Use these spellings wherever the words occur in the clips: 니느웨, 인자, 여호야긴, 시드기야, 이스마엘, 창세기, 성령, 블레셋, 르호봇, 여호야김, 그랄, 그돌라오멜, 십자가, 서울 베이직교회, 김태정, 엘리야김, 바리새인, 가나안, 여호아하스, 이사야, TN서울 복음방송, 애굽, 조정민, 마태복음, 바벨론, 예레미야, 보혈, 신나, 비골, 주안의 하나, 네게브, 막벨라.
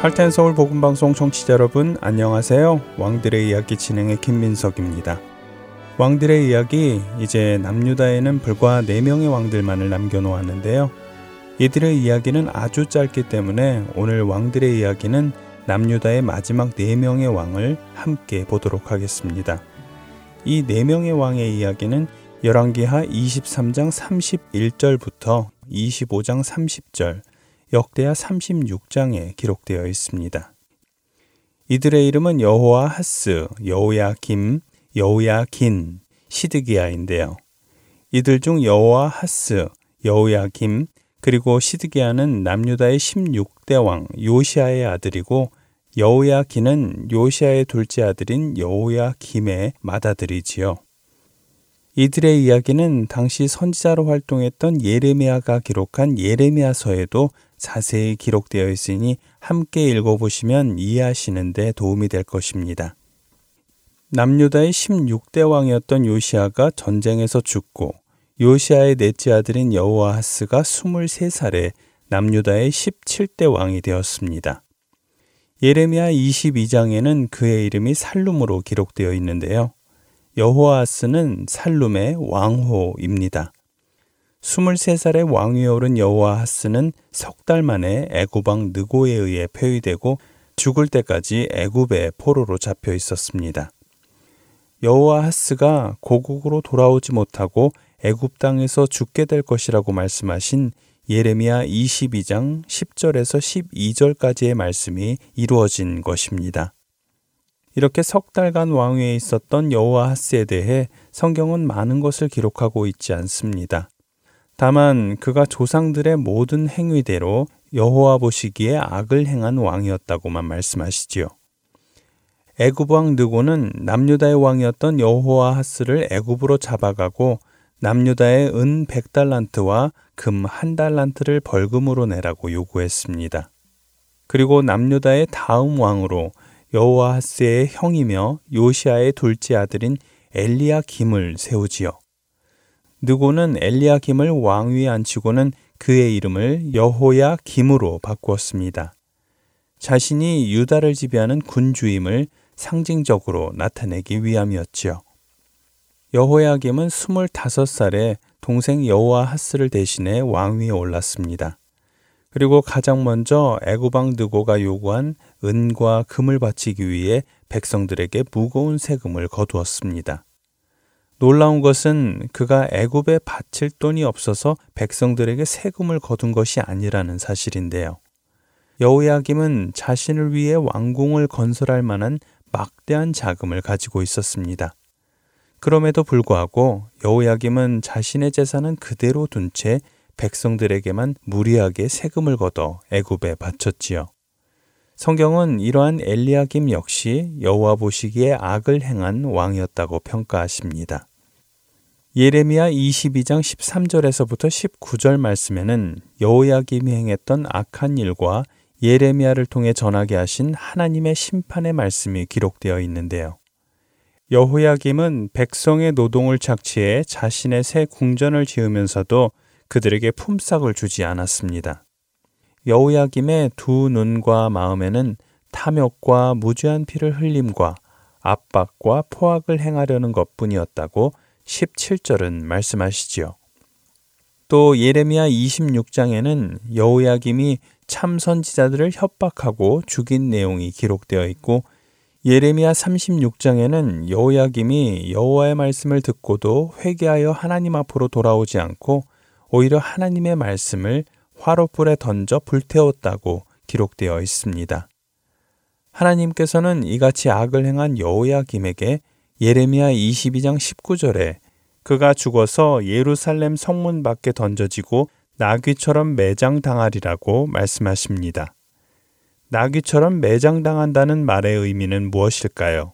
할텐서울 복음방송 청취자 여러분 안녕하세요. 왕들의 이야기 진행의 김민석입니다. 왕들의 이야기, 이제 남유다에는 불과 4명의 왕들만을 남겨놓았는데요. 이들의 이야기는 아주 짧기 때문에 오늘 왕들의 이야기는 남유다의 마지막 4명의 왕을 함께 보도록 하겠습니다. 이 4명의 왕의 이야기는 열왕기하 23장 31절부터 25장 30절, 역대하 36장에 기록되어 있습니다. 이들의 이름은 여호아하스, 여호야김, 여호야긴, 시드기야인데요. 이들 중 여호아하스, 여호야김, 그리고 시드기야는 남유다의 16대 왕 요시아의 아들이고, 여호야긴은 요시아의 둘째 아들인 여호야김의 맏아들이지요. 이들의 이야기는 당시 선지자로 활동했던 예레미야가 기록한 예레미야서에도 자세히 기록되어 있으니 함께 읽어보시면 이해하시는 데 도움이 될 것입니다. 남유다의 16대 왕이었던 요시아가 전쟁에서 죽고, 요시아의 넷째 아들인 여호아하스가 23살에 남유다의 17대 왕이 되었습니다. 예레미야 22장에는 그의 이름이 살룸으로 기록되어 있는데요. 여호아하스는 살룸의 왕호입니다. 23살에 왕위에 오른 여호아하스는 석 달 만에 애굽 왕 느고에 의해 폐위되고, 죽을 때까지 애굽의 포로로 잡혀 있었습니다. 여호아하스가 고국으로 돌아오지 못하고 애굽 땅에서 죽게 될 것이라고 말씀하신 예레미야 22장 10절에서 12절까지의 말씀이 이루어진 것입니다. 이렇게 석 달간 왕위에 있었던 여호아하스에 대해 성경은 많은 것을 기록하고 있지 않습니다. 다만 그가 조상들의 모든 행위대로 여호와 보시기에 악을 행한 왕이었다고만 말씀하시지요. 애굽 왕 느고는 남유다의 왕이었던 여호아하스를 애굽으로 잡아가고, 남유다의 은 100달란트와 금 1달란트를 벌금으로 내라고 요구했습니다. 그리고 남유다의 다음 왕으로 여호아하스의 형이며 요시아의 둘째 아들인 엘리야김을 세우지요. 느고는 엘리야김을 왕위에 앉히고는 그의 이름을 여호야김으로 바꾸었습니다. 자신이 유다를 지배하는 군주임을 상징적으로 나타내기 위함이었지요. 여호야김은 25살에 동생 여호아하스를 대신해 왕위에 올랐습니다. 그리고 가장 먼저 애굽 왕 느고가 요구한 은과 금을 바치기 위해 백성들에게 무거운 세금을 거두었습니다. 놀라운 것은 그가 애굽에 바칠 돈이 없어서 백성들에게 세금을 거둔 것이 아니라는 사실인데요. 여호야김은 자신을 위해 왕궁을 건설할 만한 막대한 자금을 가지고 있었습니다. 그럼에도 불구하고 여호야김은 자신의 재산은 그대로 둔 채 백성들에게만 무리하게 세금을 걷어 애굽에 바쳤지요. 성경은 이러한 엘리야김 역시 여호와 보시기에 악을 행한 왕이었다고 평가하십니다. 예레미야 22장 13절에서부터 19절 말씀에는 여호야김이 행했던 악한 일과 예레미야를 통해 전하게 하신 하나님의 심판의 말씀이 기록되어 있는데요. 여호야김은 백성의 노동을 착취해 자신의 새 궁전을 지으면서도 그들에게 품삯을 주지 않았습니다. 여호야김의 두 눈과 마음에는 탐욕과 무죄한 피를 흘림과 압박과 포악을 행하려는 것뿐이었다고 17절은 말씀하시지요. 또 예레미야 26장에는 여호야김이 참 선지자들을 협박하고 죽인 내용이 기록되어 있고, 예레미야 36장에는 여호야김이 여호와의 말씀을 듣고도 회개하여 하나님 앞으로 돌아오지 않고 오히려 하나님의 말씀을 화롯불에 던져 불태웠다고 기록되어 있습니다. 하나님께서는 이같이 악을 행한 여호야김에게 예레미야 22장 19절에 그가 죽어서 예루살렘 성문 밖에 던져지고 나귀처럼 매장당하리라고 말씀하십니다. 나귀처럼 매장당한다는 말의 의미는 무엇일까요?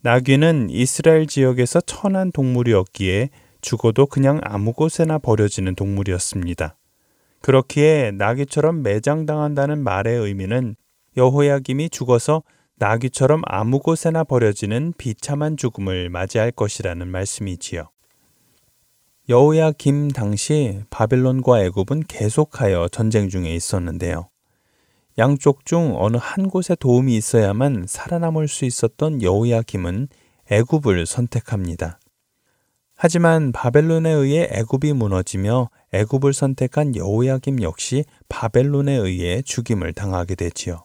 나귀는 이스라엘 지역에서 천한 동물이었기에 죽어도 그냥 아무 곳에나 버려지는 동물이었습니다. 그렇기에 나귀처럼 매장당한다는 말의 의미는 여호야김이 죽어서 나귀처럼 아무 곳에나 버려지는 비참한 죽음을 맞이할 것이라는 말씀이지요. 여호야김 당시 바벨론과 애굽은 계속하여 전쟁 중에 있었는데요. 양쪽 중 어느 한 곳에 도움이 있어야만 살아남을 수 있었던 여호야김은 애굽을 선택합니다. 하지만 바벨론에 의해 애굽이 무너지며 애굽을 선택한 여호야김 역시 바벨론에 의해 죽임을 당하게 되지요.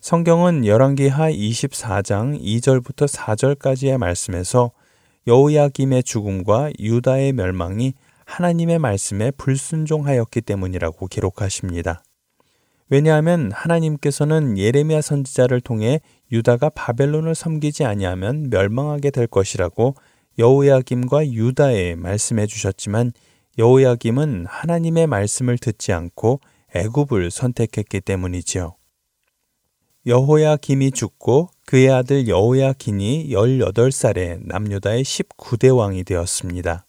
성경은 열왕기하 24장 2절부터 4절까지의 말씀에서 여호야김의 죽음과 유다의 멸망이 하나님의 말씀에 불순종하였기 때문이라고 기록하십니다. 왜냐하면 하나님께서는 예레미야 선지자를 통해 유다가 바벨론을 섬기지 아니하면 멸망하게 될 것이라고 여호야김과 유다에 말씀해 주셨지만 여호야김은 하나님의 말씀을 듣지 않고 애굽을 선택했기 때문이지요. 여호야김이 죽고 그의 아들 여호야긴이 18살에 남유다의 19대 왕이 되었습니다.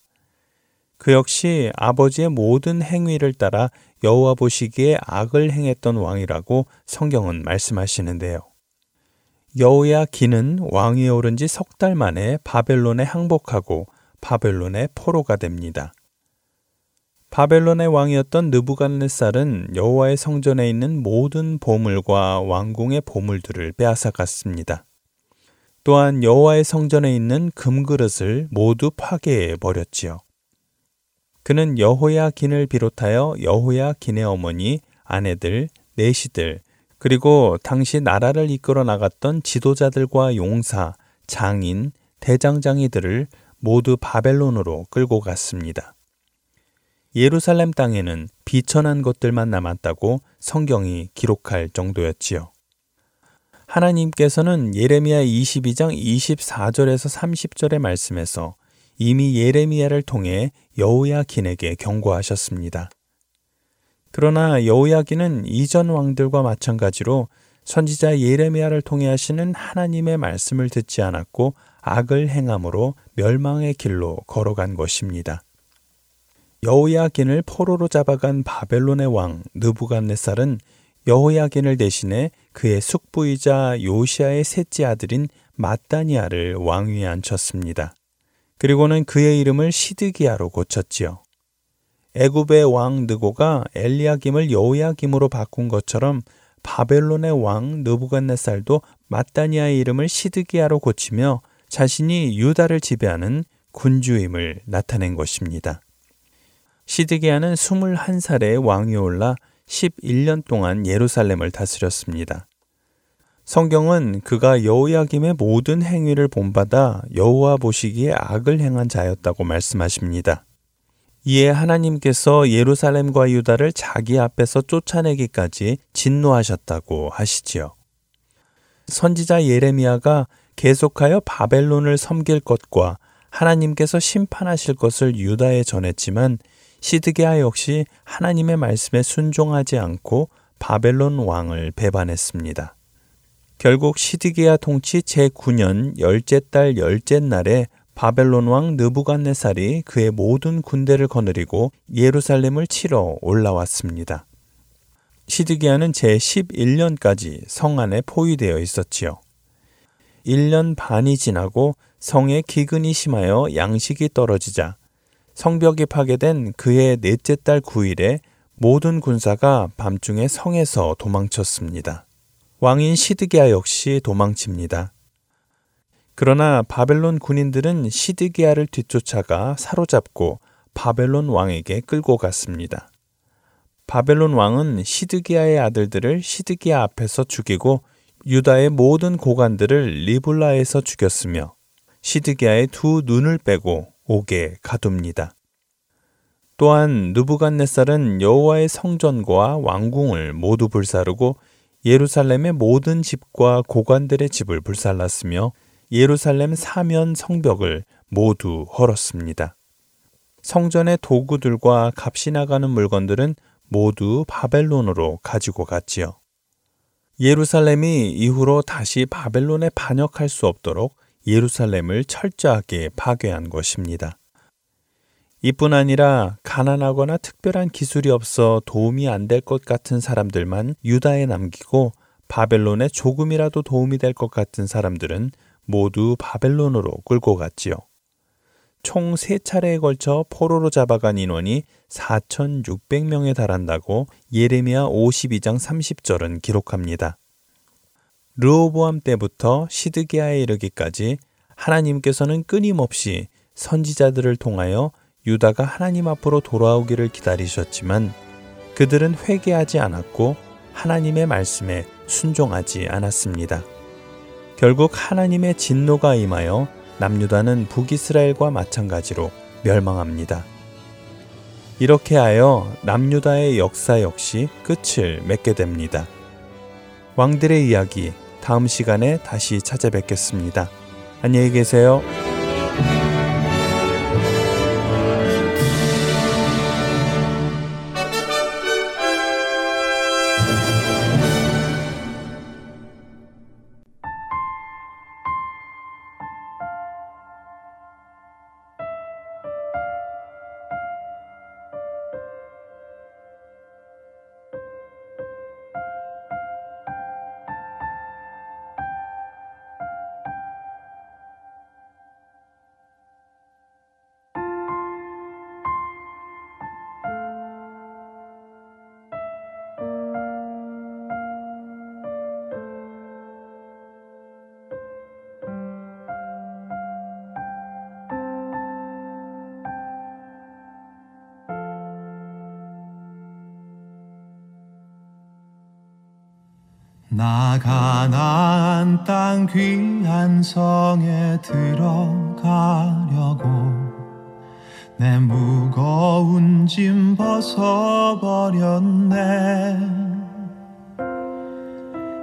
그 역시 아버지의 모든 행위를 따라 여호와 보시기에 악을 행했던 왕이라고 성경은 말씀하시는데요. 여호야긴은 왕위에 오른 지 3달 만에 바벨론에 항복하고 바벨론의 포로가 됩니다. 바벨론의 왕이었던 느부갓네살은 여호와의 성전에 있는 모든 보물과 왕궁의 보물들을 빼앗아갔습니다. 또한 여호와의 성전에 있는 금그릇을 모두 파괴해 버렸지요. 그는 여호야긴을 비롯하여 여호야긴의 어머니, 아내들, 내시들, 그리고 당시 나라를 이끌어 나갔던 지도자들과 용사, 장인, 대장장이들을 모두 바벨론으로 끌고 갔습니다. 예루살렘 땅에는 비천한 것들만 남았다고 성경이 기록할 정도였지요. 하나님께서는 예레미야 22장 24절에서 30절의 말씀에서 이미 예레미야를 통해 여호야긴에게 경고하셨습니다. 그러나 여호야긴은 이전 왕들과 마찬가지로 선지자 예레미야를 통해 하시는 하나님의 말씀을 듣지 않았고 악을 행함으로 멸망의 길로 걸어간 것입니다. 여호야긴을 포로로 잡아간 바벨론의 왕 느부갓네살은 여호야긴을 대신해 그의 숙부이자 요시아의 셋째 아들인 마따니아를 왕위에 앉혔습니다. 그리고는 그의 이름을 시드기야로 고쳤지요. 애굽의 왕 느고가 엘리야김을 여호야김으로 바꾼 것처럼 바벨론의 왕 느부갓네살도 마따니아의 이름을 시드기야로 고치며 자신이 유다를 지배하는 군주임을 나타낸 것입니다. 시드기야는 21살에 왕위에 올라 11년 동안 예루살렘을 다스렸습니다. 성경은 그가 여호야김의 모든 행위를 본받아 여호와 보시기에 악을 행한 자였다고 말씀하십니다. 이에 하나님께서 예루살렘과 유다를 자기 앞에서 쫓아내기까지 진노하셨다고 하시지요. 선지자 예레미야가 계속하여 바벨론을 섬길 것과 하나님께서 심판하실 것을 유다에 전했지만 시드기야 역시 하나님의 말씀에 순종하지 않고 바벨론 왕을 배반했습니다. 결국 시드기야 통치 제9년 열째 달 열째 날에 바벨론 왕 느부갓네살이 그의 모든 군대를 거느리고 예루살렘을 치러 올라왔습니다. 시드기야는 제11년까지 성 안에 포위되어 있었지요. 1년 반이 지나고 성에 기근이 심하여 양식이 떨어지자 성벽이 파괴된 그해 넷째 달 9일에 모든 군사가 밤중에 성에서 도망쳤습니다. 왕인 시드기야 역시 도망칩니다. 그러나 바벨론 군인들은 시드기야를 뒤쫓아가 사로잡고 바벨론 왕에게 끌고 갔습니다. 바벨론 왕은 시드기야의 아들들을 시드기야 앞에서 죽이고 유다의 모든 고관들을 리블라에서 죽였으며 시드기야의 두 눈을 빼고 옥에 가둡니다. 또한 느부갓네살은 여호와의 성전과 왕궁을 모두 불사르고 예루살렘의 모든 집과 고관들의 집을 불살랐으며 예루살렘 사면 성벽을 모두 헐었습니다. 성전의 도구들과 값이 나가는 물건들은 모두 바벨론으로 가지고 갔지요. 예루살렘이 이후로 다시 바벨론에 반역할 수 없도록 예루살렘을 철저하게 파괴한 것입니다. 이뿐 아니라 가난하거나 특별한 기술이 없어 도움이 안 될 것 같은 사람들만 유다에 남기고 바벨론에 조금이라도 도움이 될 것 같은 사람들은 모두 바벨론으로 끌고 갔지요. 총 3차례에 걸쳐 포로로 잡아간 인원이 4,600명에 달한다고 예레미야 52장 30절은 기록합니다. 르호보암 때부터 시드기야에 이르기까지 하나님께서는 끊임없이 선지자들을 통하여 유다가 하나님 앞으로 돌아오기를 기다리셨지만 그들은 회개하지 않았고 하나님의 말씀에 순종하지 않았습니다. 결국 하나님의 진노가 임하여 남유다는 북이스라엘과 마찬가지로 멸망합니다. 이렇게 하여 남유다의 역사 역시 끝을 맺게 됩니다. 왕들의 이야기 다음 시간에 다시 찾아뵙겠습니다. 안녕히 계세요. 나 가나안 땅 귀한 성에 들어가려고 내 무거운 짐 벗어버렸네.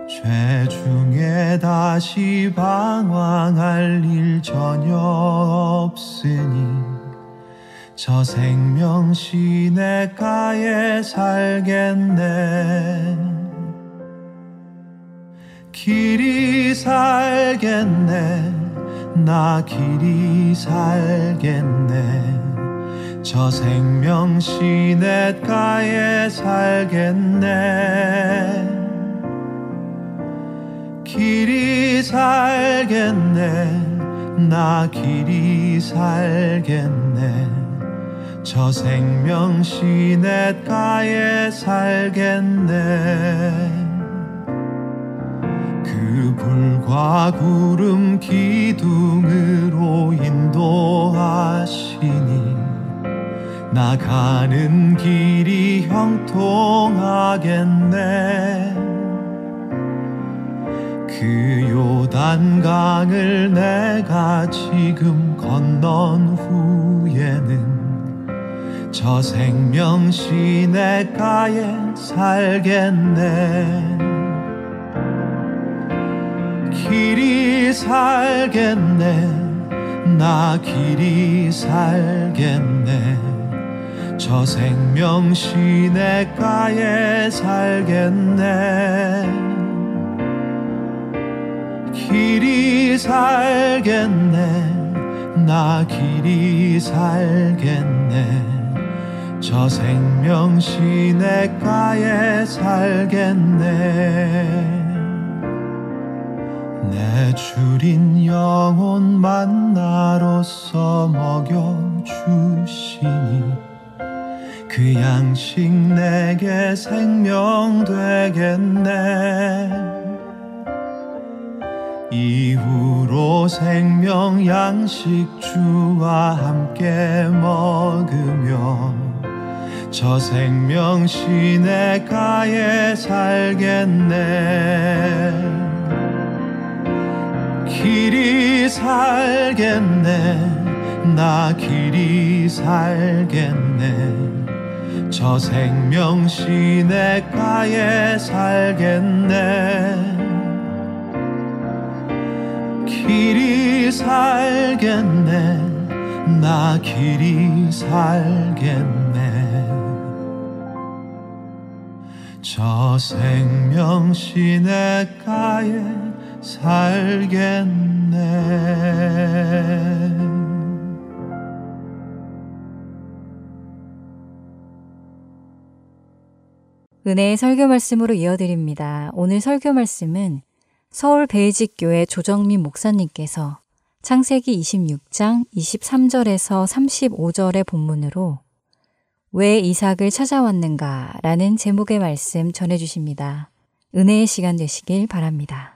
죄중에 다시 방황할 일 전혀 없으니 저 생명 시냇가에 살겠네. 길이 살겠네. 나 길이 살겠네. 저 생명 시냇가에 살겠네. 길이 살겠네. 나 길이 살겠네. 저 생명 시냇가에 살겠네. 그 불과 구름 기둥으로 인도하시니 나 가는 길이 형통하겠네. 그 요단강을 내가 지금 건넌 후에는 저 생명 시냇가에 살겠네. 길이 살겠네. 나 길이 살겠네. 저 생명 시냇가에 살겠네. 길이 살겠네. 나 길이 살겠네. 저 생명 시냇가에 살겠네. 내 주린 영혼 만나로서 먹여주시니 그 양식 내게 생명 되겠네. 이후로 생명 양식 주와 함께 먹으며 저 생명 시냇가에 살겠네. 길이 살겠네. 나 길이 살겠네. 저 생명 시냇가에 살겠네. 길이 살겠네 나 길이 살겠네 저 생명 시냇가에 살겠네. 은혜의 설교 말씀으로 이어드립니다. 오늘 설교 말씀은 서울 베이직교회 조정민 목사님께서 창세기 26장 23절에서 35절의 본문으로 왜 이삭을 찾아왔는가 라는 제목의 말씀 전해주십니다. 은혜의 시간 되시길 바랍니다.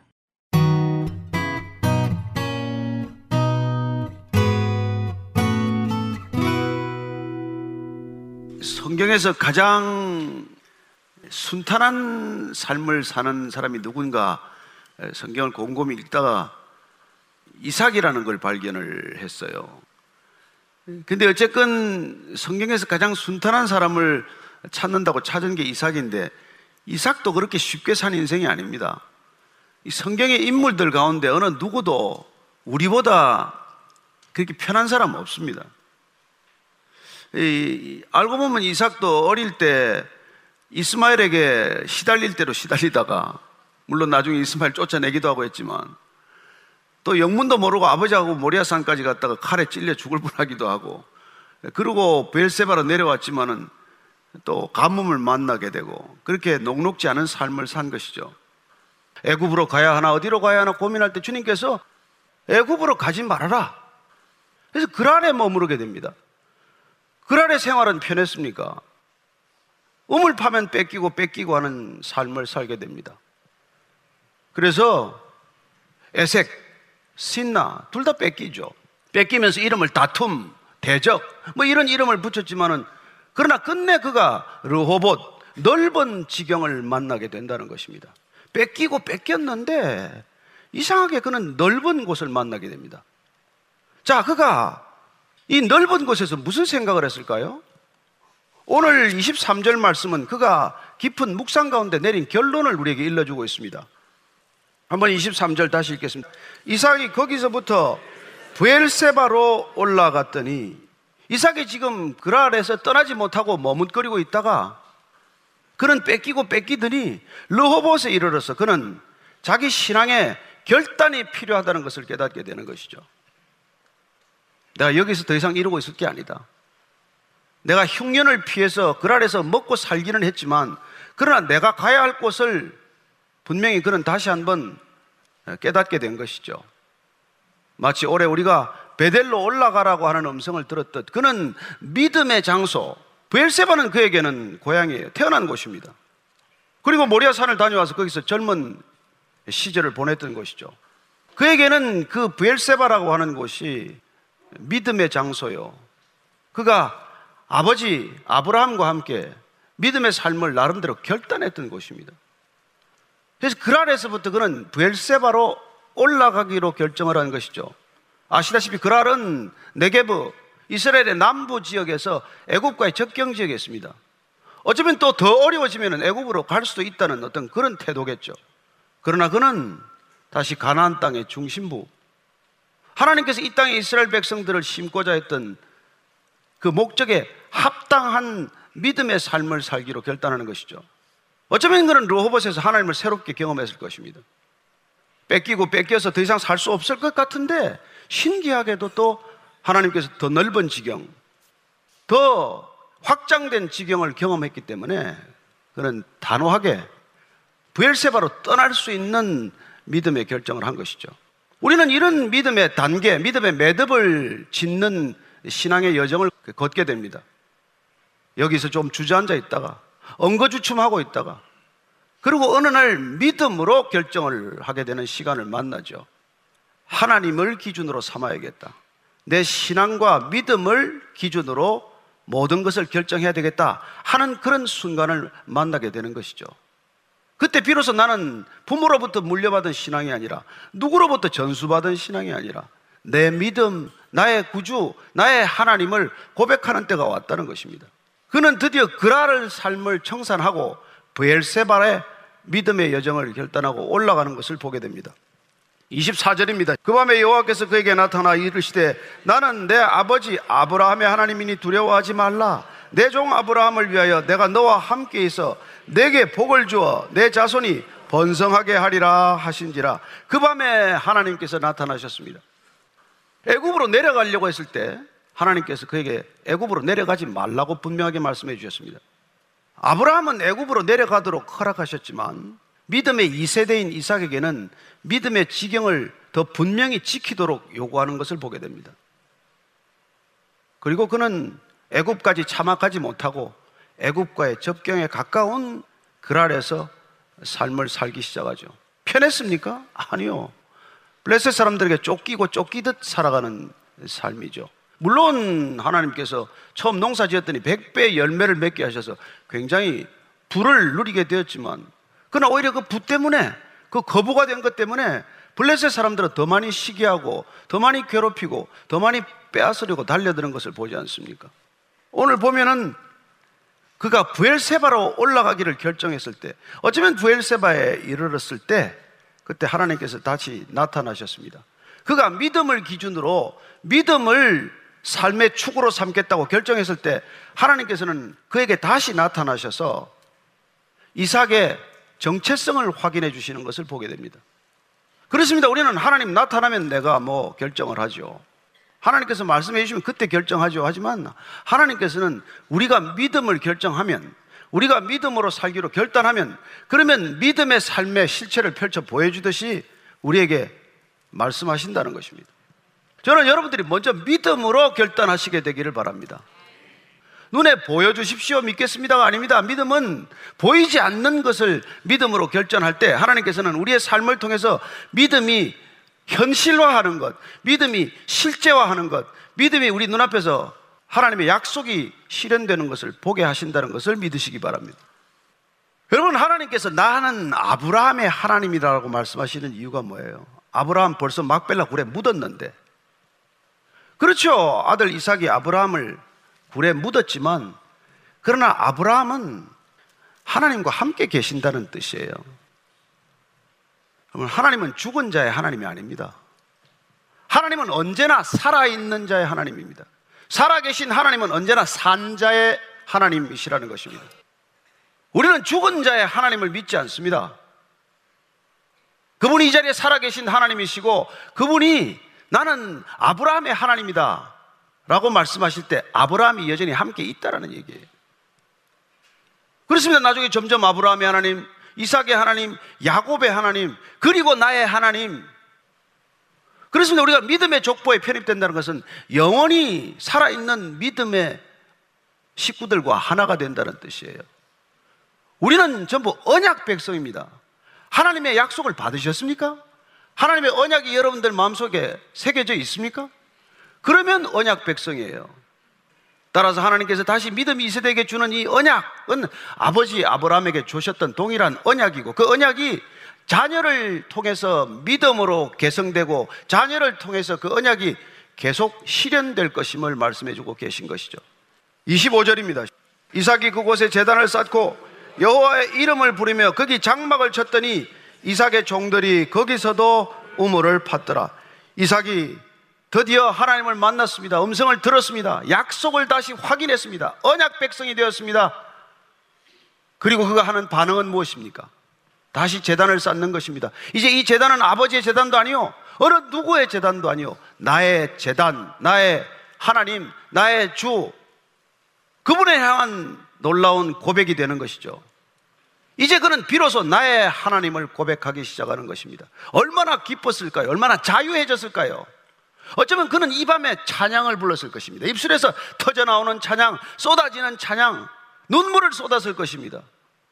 성경에서 가장 순탄한 삶을 사는 사람이 누군가 성경을 곰곰이 읽다가 이삭이라는 걸 발견을 했어요. 근데 어쨌건 성경에서 가장 순탄한 사람을 찾는다고 찾은 게 이삭인데 이삭도 그렇게 쉽게 산 인생이 아닙니다. 이 성경의 인물들 가운데 어느 누구도 우리보다 그렇게 편한 사람 없습니다. 알고 보면 이삭도 어릴 때 이스마엘에게 시달릴 대로 시달리다가 물론 나중에 이스마엘 쫓아내기도 하고 했지만 또 영문도 모르고 아버지하고 모리아산까지 갔다가 칼에 찔려 죽을 뻔하기도 하고 그리고 벨세바로 내려왔지만은 또 가뭄을 만나게 되고 그렇게 녹록지 않은 삶을 산 것이죠. 애굽으로 가야 하나 어디로 가야 하나 고민할 때 주님께서 애굽으로 가지 말아라. 그래서 그랄에 머무르게 됩니다. 그랄의 생활은 편했습니까? 음을 파면 뺏기고 하는 삶을 살게 됩니다. 그래서 에섹, 신나 둘 다 뺏기죠. 뺏기면서 이름을 다툼, 대적 뭐 이런 이름을 붙였지만은 그러나 끝내 그가 르호봇 넓은 지경을 만나게 된다는 것입니다. 뺏겼는데 이상하게 그는 넓은 곳을 만나게 됩니다. 자, 그가 이 넓은 곳에서 무슨 생각을 했을까요? 오늘 23절 말씀은 그가 깊은 묵상 가운데 내린 결론을 우리에게 일러주고 있습니다. 한번 23절 다시 읽겠습니다. 이삭이 거기서부터 브엘세바로 올라갔더니, 이삭이 지금 그랄에서 떠나지 못하고 머뭇거리고 있다가 그는 뺏기더니 르호봇에 이르러서 그는 자기 신앙에 결단이 필요하다는 것을 깨닫게 되는 것이죠. 내가 여기서 더 이상 이러고 있을 게 아니다. 내가 흉년을 피해서 그랄에서 먹고 살기는 했지만 그러나 내가 가야 할 곳을 분명히 그는 다시 한번 깨닫게 된 것이죠. 마치 올해 우리가 베델로 올라가라고 하는 음성을 들었듯 그는 믿음의 장소, 브엘세바는 그에게는 고향이에요. 태어난 곳입니다. 그리고 모리아산을 다녀와서 거기서 젊은 시절을 보냈던 곳이죠. 그에게는 그 브엘세바라고 하는 곳이 믿음의 장소요, 그가 아버지 아브라함과 함께 믿음의 삶을 나름대로 결단했던 곳입니다. 그래서 그랄에서부터 그는 브엘세바로 올라가기로 결정을 한 것이죠. 아시다시피 그랄은 네게브, 이스라엘의 남부 지역에서 애굽과의 접경 지역에 있습니다. 어쩌면 또 더 어려워지면 애굽으로 갈 수도 있다는 어떤 그런 태도겠죠. 그러나 그는 다시 가나안 땅의 중심부, 하나님께서 이 땅에 이스라엘 백성들을 심고자 했던 그 목적에 합당한 믿음의 삶을 살기로 결단하는 것이죠. 어쩌면 그는 르호봇에서 하나님을 새롭게 경험했을 것입니다. 뺏겨서 더 이상 살 수 없을 것 같은데 신기하게도 또 하나님께서 더 넓은 지경, 더 확장된 지경을 경험했기 때문에 그는 단호하게 브엘세바로 떠날 수 있는 믿음의 결정을 한 것이죠. 우리는 이런 믿음의 단계, 믿음의 매듭을 짓는 신앙의 여정을 걷게 됩니다. 여기서 좀 주저앉아 있다가 엉거주춤하고 있다가 그리고 어느 날 믿음으로 결정을 하게 되는 시간을 만나죠. 하나님을 기준으로 삼아야겠다. 내 신앙과 믿음을 기준으로 모든 것을 결정해야 되겠다 하는 그런 순간을 만나게 되는 것이죠. 그때 비로소 나는 부모로부터 물려받은 신앙이 아니라, 누구로부터 전수받은 신앙이 아니라 내 믿음, 나의 구주, 나의 하나님을 고백하는 때가 왔다는 것입니다. 그는 드디어 그랄의 삶을 청산하고 브엘세바의 믿음의 여정을 결단하고 올라가는 것을 보게 됩니다. 24절입니다. 그 밤에 여호와께서 그에게 나타나 이르시되 나는 내 아버지 아브라함의 하나님이니 두려워하지 말라. 내 종 아브라함을 위하여 내가 너와 함께 있어 내게 복을 주어 내 자손이 번성하게 하리라 하신지라. 그 밤에 하나님께서 나타나셨습니다. 애굽으로 내려가려고 했을 때 하나님께서 그에게 애굽으로 내려가지 말라고 분명하게 말씀해 주셨습니다. 아브라함은 애굽으로 내려가도록 허락하셨지만 믿음의 2세대인 이삭에게는 믿음의 지경을 더 분명히 지키도록 요구하는 것을 보게 됩니다. 그리고 그는 애굽까지 참아가지 못하고 애굽과의 접경에 가까운 그랄에서 삶을 살기 시작하죠. 편했습니까? 아니요. 블레셋 사람들에게 쫓기고 쫓기듯 살아가는 삶이죠. 물론 하나님께서 처음 농사 지었더니 100배의 열매를 맺게 하셔서 굉장히 부를 누리게 되었지만, 그러나 오히려 그 부 때문에, 그 거부가 된 것 때문에 블레셋 사람들은 더 많이 시기하고 더 많이 괴롭히고 더 많이 빼앗으려고 달려드는 것을 보지 않습니까? 오늘 보면은 그가 부엘세바로 올라가기를 결정했을 때, 어쩌면 부엘세바에 이르렀을 때, 그때 하나님께서 다시 나타나셨습니다. 그가 믿음을 기준으로, 믿음을 삶의 축으로 삼겠다고 결정했을 때 하나님께서는 그에게 다시 나타나셔서 이삭의 정체성을 확인해 주시는 것을 보게 됩니다. 그렇습니다. 우리는 하나님 나타나면 내가 뭐 결정을 하죠. 하나님께서 말씀해 주시면 그때 결정하죠. 하지만 하나님께서는 우리가 믿음을 결정하면, 우리가 믿음으로 살기로 결단하면, 그러면 믿음의 삶의 실체를 펼쳐 보여주듯이 우리에게 말씀하신다는 것입니다. 저는 여러분들이 먼저 믿음으로 결단하시게 되기를 바랍니다. 눈에 보여주십시오. 믿겠습니다가 아닙니다. 믿음은 보이지 않는 것을 믿음으로 결정할 때 하나님께서는 우리의 삶을 통해서 믿음이 현실화하는 것, 믿음이 실제화하는 것, 믿음이 우리 눈앞에서 하나님의 약속이 실현되는 것을 보게 하신다는 것을 믿으시기 바랍니다. 여러분, 하나님께서 나는 아브라함의 하나님이라고 말씀하시는 이유가 뭐예요? 아브라함 벌써 막벨라 굴에 묻었는데, 그렇죠, 아들 이삭이 아브라함을 굴에 묻었지만, 그러나 아브라함은 하나님과 함께 계신다는 뜻이에요. 하나님은 죽은 자의 하나님이 아닙니다. 하나님은 언제나 살아있는 자의 하나님입니다. 살아계신 하나님은 언제나 산 자의 하나님이시라는 것입니다. 우리는 죽은 자의 하나님을 믿지 않습니다. 그분이 이 자리에 살아계신 하나님이시고, 그분이 나는 아브라함의 하나님이다 라고 말씀하실 때 아브라함이 여전히 함께 있다라는 얘기예요. 그렇습니다. 나중에 점점 아브라함의 하나님, 이삭의 하나님, 야곱의 하나님, 그리고 나의 하나님. 그렇습니다. 우리가 믿음의 족보에 편입된다는 것은 영원히 살아있는 믿음의 식구들과 하나가 된다는 뜻이에요. 우리는 전부 언약 백성입니다. 하나님의 약속을 받으셨습니까? 하나님의 언약이 여러분들 마음속에 새겨져 있습니까? 그러면 언약 백성이에요. 따라서 하나님께서 다시 믿음 2세대에게 주는 이 언약은 아버지 아브라함에게 주셨던 동일한 언약이고, 그 언약이 자녀를 통해서 믿음으로 계승되고 자녀를 통해서 그 언약이 계속 실현될 것임을 말씀해주고 계신 것이죠. 25절입니다. 이삭이 그곳에 제단을 쌓고 여호와의 이름을 부르며 거기 장막을 쳤더니 이삭의 종들이 거기서도 우물을 팠더라. 이삭이 드디어 하나님을 만났습니다. 음성을 들었습니다. 약속을 다시 확인했습니다. 언약 백성이 되었습니다. 그리고 그가 하는 반응은 무엇입니까? 다시 제단을 쌓는 것입니다. 이제 이 제단은 아버지의 제단도 아니요, 어느 누구의 제단도 아니요, 나의 제단, 나의 하나님, 나의 주, 그분에 향한 놀라운 고백이 되는 것이죠. 이제 그는 비로소 나의 하나님을 고백하기 시작하는 것입니다. 얼마나 기뻤을까요? 얼마나 자유해졌을까요? 어쩌면 그는 이 밤에 찬양을 불렀을 것입니다. 입술에서 터져나오는 찬양, 쏟아지는 찬양, 눈물을 쏟았을 것입니다.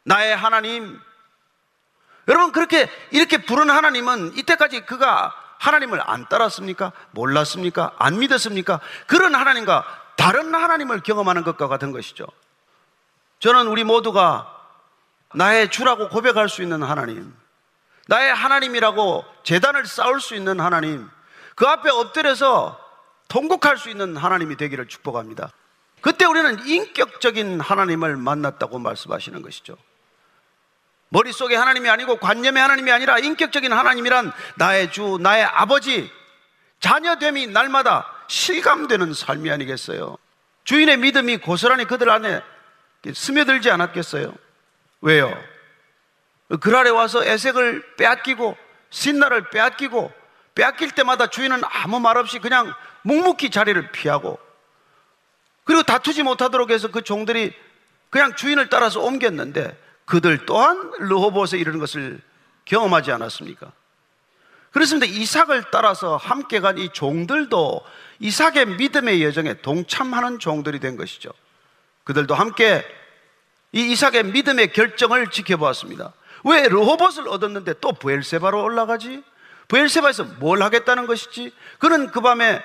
나의 하나님. 여러분, 그렇게 이렇게 부른 하나님은 이때까지 그가 하나님을 안 따랐습니까? 몰랐습니까? 안 믿었습니까? 그런 하나님과 다른 하나님을 경험하는 것과 같은 것이죠. 저는 우리 모두가 나의 주라고 고백할 수 있는 하나님, 나의 하나님이라고 제단을 쌓을 수 있는 하나님, 그 앞에 엎드려서 통곡할 수 있는 하나님이 되기를 축복합니다. 그때 우리는 인격적인 하나님을 만났다고 말씀하시는 것이죠. 머릿속의 하나님이 아니고 관념의 하나님이 아니라 인격적인 하나님이란 나의 주, 나의 아버지, 자녀됨이 날마다 실감되는 삶이 아니겠어요? 주인의 믿음이 고스란히 그들 안에 스며들지 않았겠어요? 왜요? 그 아래 와서 에섹을 빼앗기고 신나를 빼앗기고, 빼앗길 때마다 주인은 아무 말 없이 그냥 묵묵히 자리를 피하고, 그리고 다투지 못하도록 해서 그 종들이 그냥 주인을 따라서 옮겼는데 그들 또한 르호봇에 이르는 것을 경험하지 않았습니까? 그렇습니다. 이삭을 따라서 함께 간 이 종들도 이삭의 믿음의 여정에 동참하는 종들이 된 것이죠. 그들도 함께 이 이삭의 믿음의 결정을 지켜보았습니다. 왜 르호봇을 얻었는데 또 브엘세바로 올라가지? 브엘세바에서 뭘 하겠다는 것이지? 그는 그 밤에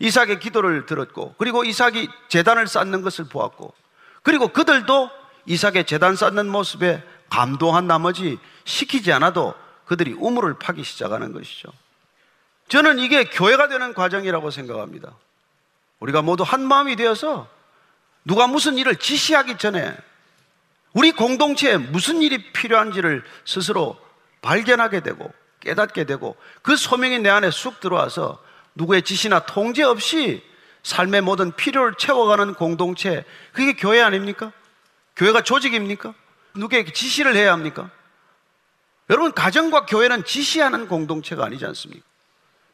이삭의 기도를 들었고, 그리고 이삭이 제단을 쌓는 것을 보았고, 그리고 그들도 이삭의 제단 쌓는 모습에 감동한 나머지 시키지 않아도 그들이 우물을 파기 시작하는 것이죠. 저는 이게 교회가 되는 과정이라고 생각합니다. 우리가 모두 한 마음이 되어서 누가 무슨 일을 지시하기 전에 우리 공동체에 무슨 일이 필요한지를 스스로 발견하게 되고 깨닫게 되고, 그 소명이 내 안에 쑥 들어와서 누구의 지시나 통제 없이 삶의 모든 필요를 채워가는 공동체, 그게 교회 아닙니까? 교회가 조직입니까? 누구에게 지시를 해야 합니까? 여러분, 가정과 교회는 지시하는 공동체가 아니지 않습니까?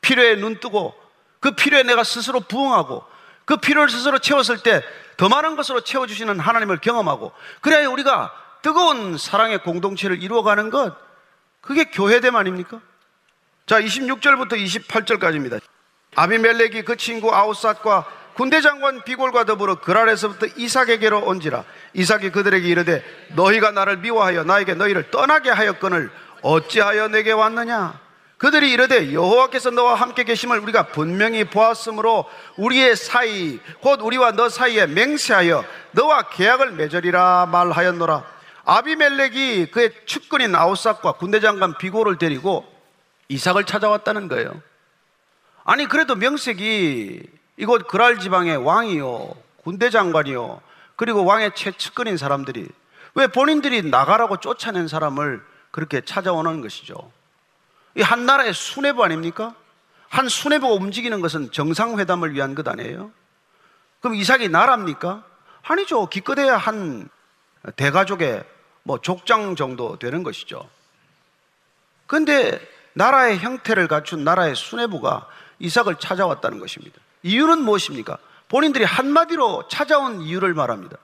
필요에 눈뜨고 그 필요에 내가 스스로 부응하고 그 필요를 스스로 채웠을 때 더 많은 것으로 채워주시는 하나님을 경험하고, 그래야 우리가 뜨거운 사랑의 공동체를 이루어가는 것, 그게 교회됨 아닙니까? 자, 26절부터 28절까지입니다. 아비멜렉이 그 친구 아우삿과 군대 장관 비골과 더불어 그랄에서부터 이삭에게로 온지라. 이삭이 그들에게 이르되 너희가 나를 미워하여 나에게 너희를 떠나게 하였거늘 어찌하여 내게 왔느냐? 그들이 이르되 여호와께서 너와 함께 계심을 우리가 분명히 보았으므로 우리의 사이 곧 우리와 너 사이에 맹세하여 너와 계약을 맺으리라 말하였노라. 아비멜렉이 그의 측근인 아우삭과 군대장관 비골을 데리고 이삭을 찾아왔다는 거예요. 아니, 그래도 명색이 이곳 그랄 지방의 왕이요, 군대장관이요, 그리고 왕의 최측근인 사람들이 왜 본인들이 나가라고 쫓아낸 사람을 그렇게 찾아오는 것이죠? 이 한 나라의 수뇌부 아닙니까? 한 수뇌부가 움직이는 것은 정상회담을 위한 것 아니에요? 그럼 이삭이 나라입니까? 아니죠. 기껏해야 한 대가족의 뭐 족장 정도 되는 것이죠. 그런데 나라의 형태를 갖춘 나라의 수뇌부가 이삭을 찾아왔다는 것입니다. 이유는 무엇입니까? 본인들이 한마디로 찾아온 이유를 말합니다.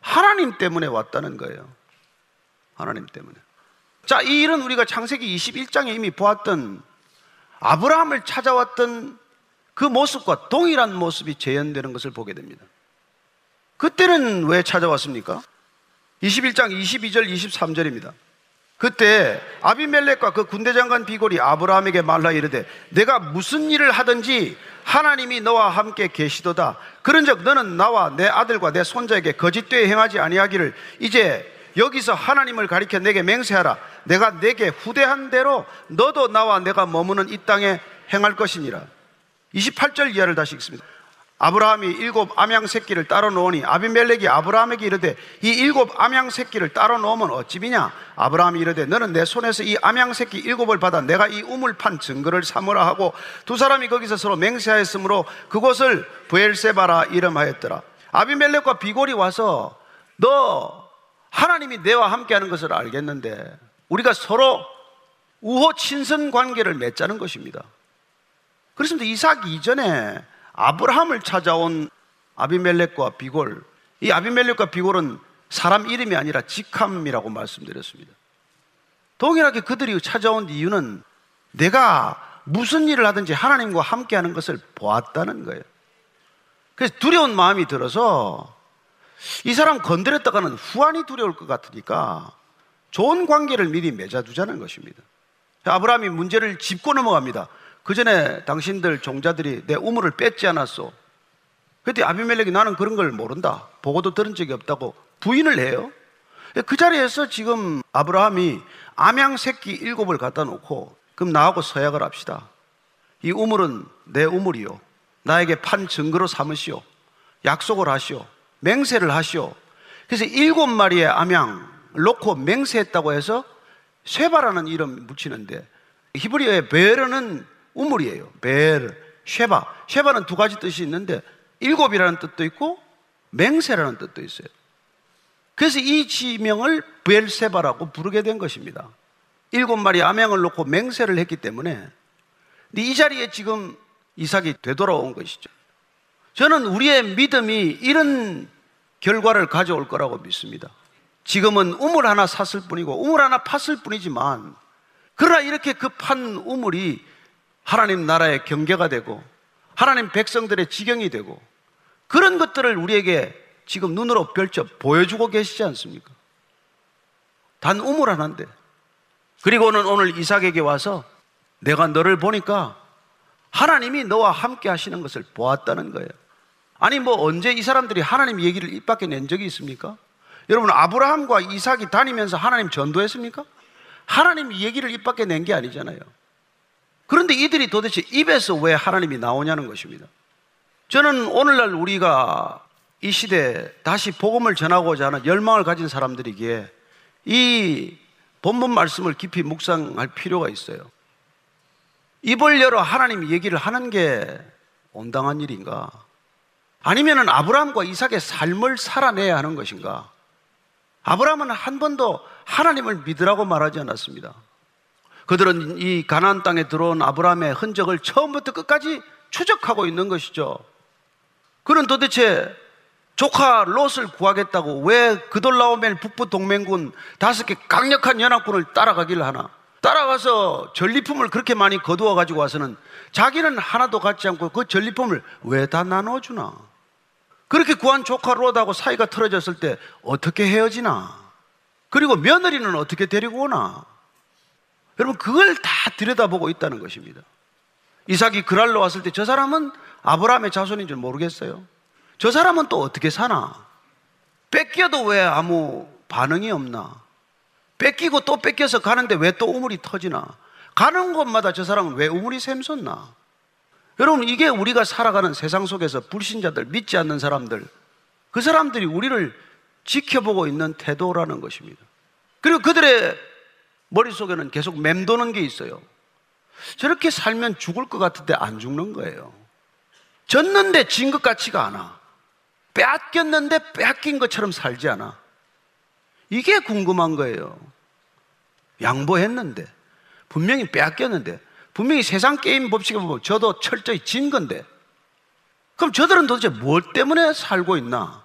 하나님 때문에 왔다는 거예요. 하나님 때문에. 자, 이 일은 우리가 창세기 21장에 이미 보았던 아브라함을 찾아왔던 그 모습과 동일한 모습이 재현되는 것을 보게 됩니다. 그때는 왜 찾아왔습니까? 21장 22절 23절입니다. 그때 아비멜렉과 그 군대장관 비골이 아브라함에게 말라 이르되 내가 무슨 일을 하든지 하나님이 너와 함께 계시도다. 그런즉 너는 나와 내 아들과 내 손자에게 거짓되이 행하지 아니하기를 이제 여기서 하나님을 가리켜 내게 맹세하라. 내가 내게 후대한 대로 너도 나와 내가 머무는 이 땅에 행할 것이니라. 28절 이하를 다시 읽습니다. 아브라함이 7 암양 새끼를 따로 놓으니 아비멜렉이 아브라함에게 이르되 이 7 암양 새끼를 따로 놓으면 어찌비냐? 아브라함이 이르되 너는 내 손에서 이 암양 새끼 7을 받아 내가 이 우물 판 증거를 삼으라 하고, 두 사람이 거기서 서로 맹세하였으므로 그곳을 브엘세바라 이름하였더라. 아비멜렉과 비골이 와서 너 하나님이 내와 함께하는 것을 알겠는데 우리가 서로 우호 친선 관계를 맺자는 것입니다. 그렇습니다. 이삭 이전에 아브라함을 찾아온 아비멜렉과 비골, 이 아비멜렉과 비골은 사람 이름이 아니라 직함이라고 말씀드렸습니다. 동일하게 그들이 찾아온 이유는 내가 무슨 일을 하든지 하나님과 함께하는 것을 보았다는 거예요. 그래서 두려운 마음이 들어서 이 사람 건드렸다가는 후환이 두려울 것 같으니까 좋은 관계를 미리 맺어두자는 것입니다. 아브라함이 문제를 짚고 넘어갑니다. 그 전에 당신들 종자들이 내 우물을 뺏지 않았소. 그때 아비멜렉이 나는 그런 걸 모른다, 보고도 들은 적이 없다고 부인을 해요. 그 자리에서 지금 아브라함이 암양 새끼 7을 갖다 놓고 그럼 나하고 서약을 합시다. 이 우물은 내 우물이요, 나에게 판 증거로 삼으시오. 약속을 하시오. 맹세를 하시오. 그래서 7마리의 암양을 놓고 맹세했다고 해서 쉐바라는 이름 붙이는데, 히브리어의 베르는 우물이에요. 베르, 쉐바. 쉐바는 두 가지 뜻이 있는데 일곱이라는 뜻도 있고 맹세라는 뜻도 있어요. 그래서 이 지명을 브엘세바라고 부르게 된 것입니다. 일곱 마리 암양을 놓고 맹세를 했기 때문에. 근데 이 자리에 지금 이삭이 되돌아온 것이죠. 저는 우리의 믿음이 이런 결과를 가져올 거라고 믿습니다. 지금은 우물 하나 샀을 뿐이고 우물 하나 팠을 뿐이지만, 그러나 이렇게 그 판 우물이 하나님 나라의 경계가 되고 하나님 백성들의 지경이 되고, 그런 것들을 우리에게 지금 눈으로 펼쳐 보여주고 계시지 않습니까? 단 우물 하나인데. 그리고는 오늘 이삭에게 와서 내가 너를 보니까 하나님이 너와 함께 하시는 것을 보았다는 거예요. 아니 뭐 언제 이 사람들이 하나님 얘기를 입 밖에 낸 적이 있습니까? 여러분, 아브라함과 이삭이 다니면서 하나님 전도했습니까? 하나님 얘기를 입 밖에 낸 게 아니잖아요. 그런데 이들이 도대체 입에서 왜 하나님이 나오냐는 것입니다. 저는 오늘날 우리가 이 시대에 다시 복음을 전하고자 하는 열망을 가진 사람들이기에 이 본문 말씀을 깊이 묵상할 필요가 있어요. 입을 열어 하나님 얘기를 하는 게 온당한 일인가? 아니면은 아브라함과 이삭의 삶을 살아내야 하는 것인가? 아브라함은 한 번도 하나님을 믿으라고 말하지 않았습니다. 그들은 이 가나안 땅에 들어온 아브라함의 흔적을 처음부터 끝까지 추적하고 있는 것이죠. 그는 도대체 조카 롯을 구하겠다고 왜 그돌라오멜 북부 동맹군 5개 강력한 연합군을 따라가길 하나? 따라가서 전리품을 그렇게 많이 거두어 가지고 와서는 자기는 하나도 갖지 않고 그 전리품을 왜 다 나눠주나? 그렇게 구한 조카 롯하고 사이가 틀어졌을 때 어떻게 헤어지나? 그리고 며느리는 어떻게 데리고 오나? 여러분, 그걸 다 들여다보고 있다는 것입니다. 이삭이 그랄로 왔을 때 저 사람은 아브라함의 자손인 줄 모르겠어요. 저 사람은 또 어떻게 사나? 뺏겨도 왜 아무 반응이 없나? 뺏기고 또 뺏겨서 가는데 왜 또 우물이 터지나? 가는 곳마다 저 사람은 왜 우물이 샘솟나? 여러분, 이게 우리가 살아가는 세상 속에서 불신자들, 믿지 않는 사람들, 그 사람들이 우리를 지켜보고 있는 태도라는 것입니다. 그리고 그들의 머릿속에는 계속 맴도는 게 있어요. 저렇게 살면 죽을 것 같은데 안 죽는 거예요. 졌는데 진 것 같지가 않아. 빼앗겼는데 빼앗긴 것처럼 살지 않아. 이게 궁금한 거예요. 양보했는데, 분명히 빼앗겼는데, 분명히 세상 게임 법칙에 보면 저도 철저히 진 건데, 그럼 저들은 도대체 무엇 때문에 살고 있나?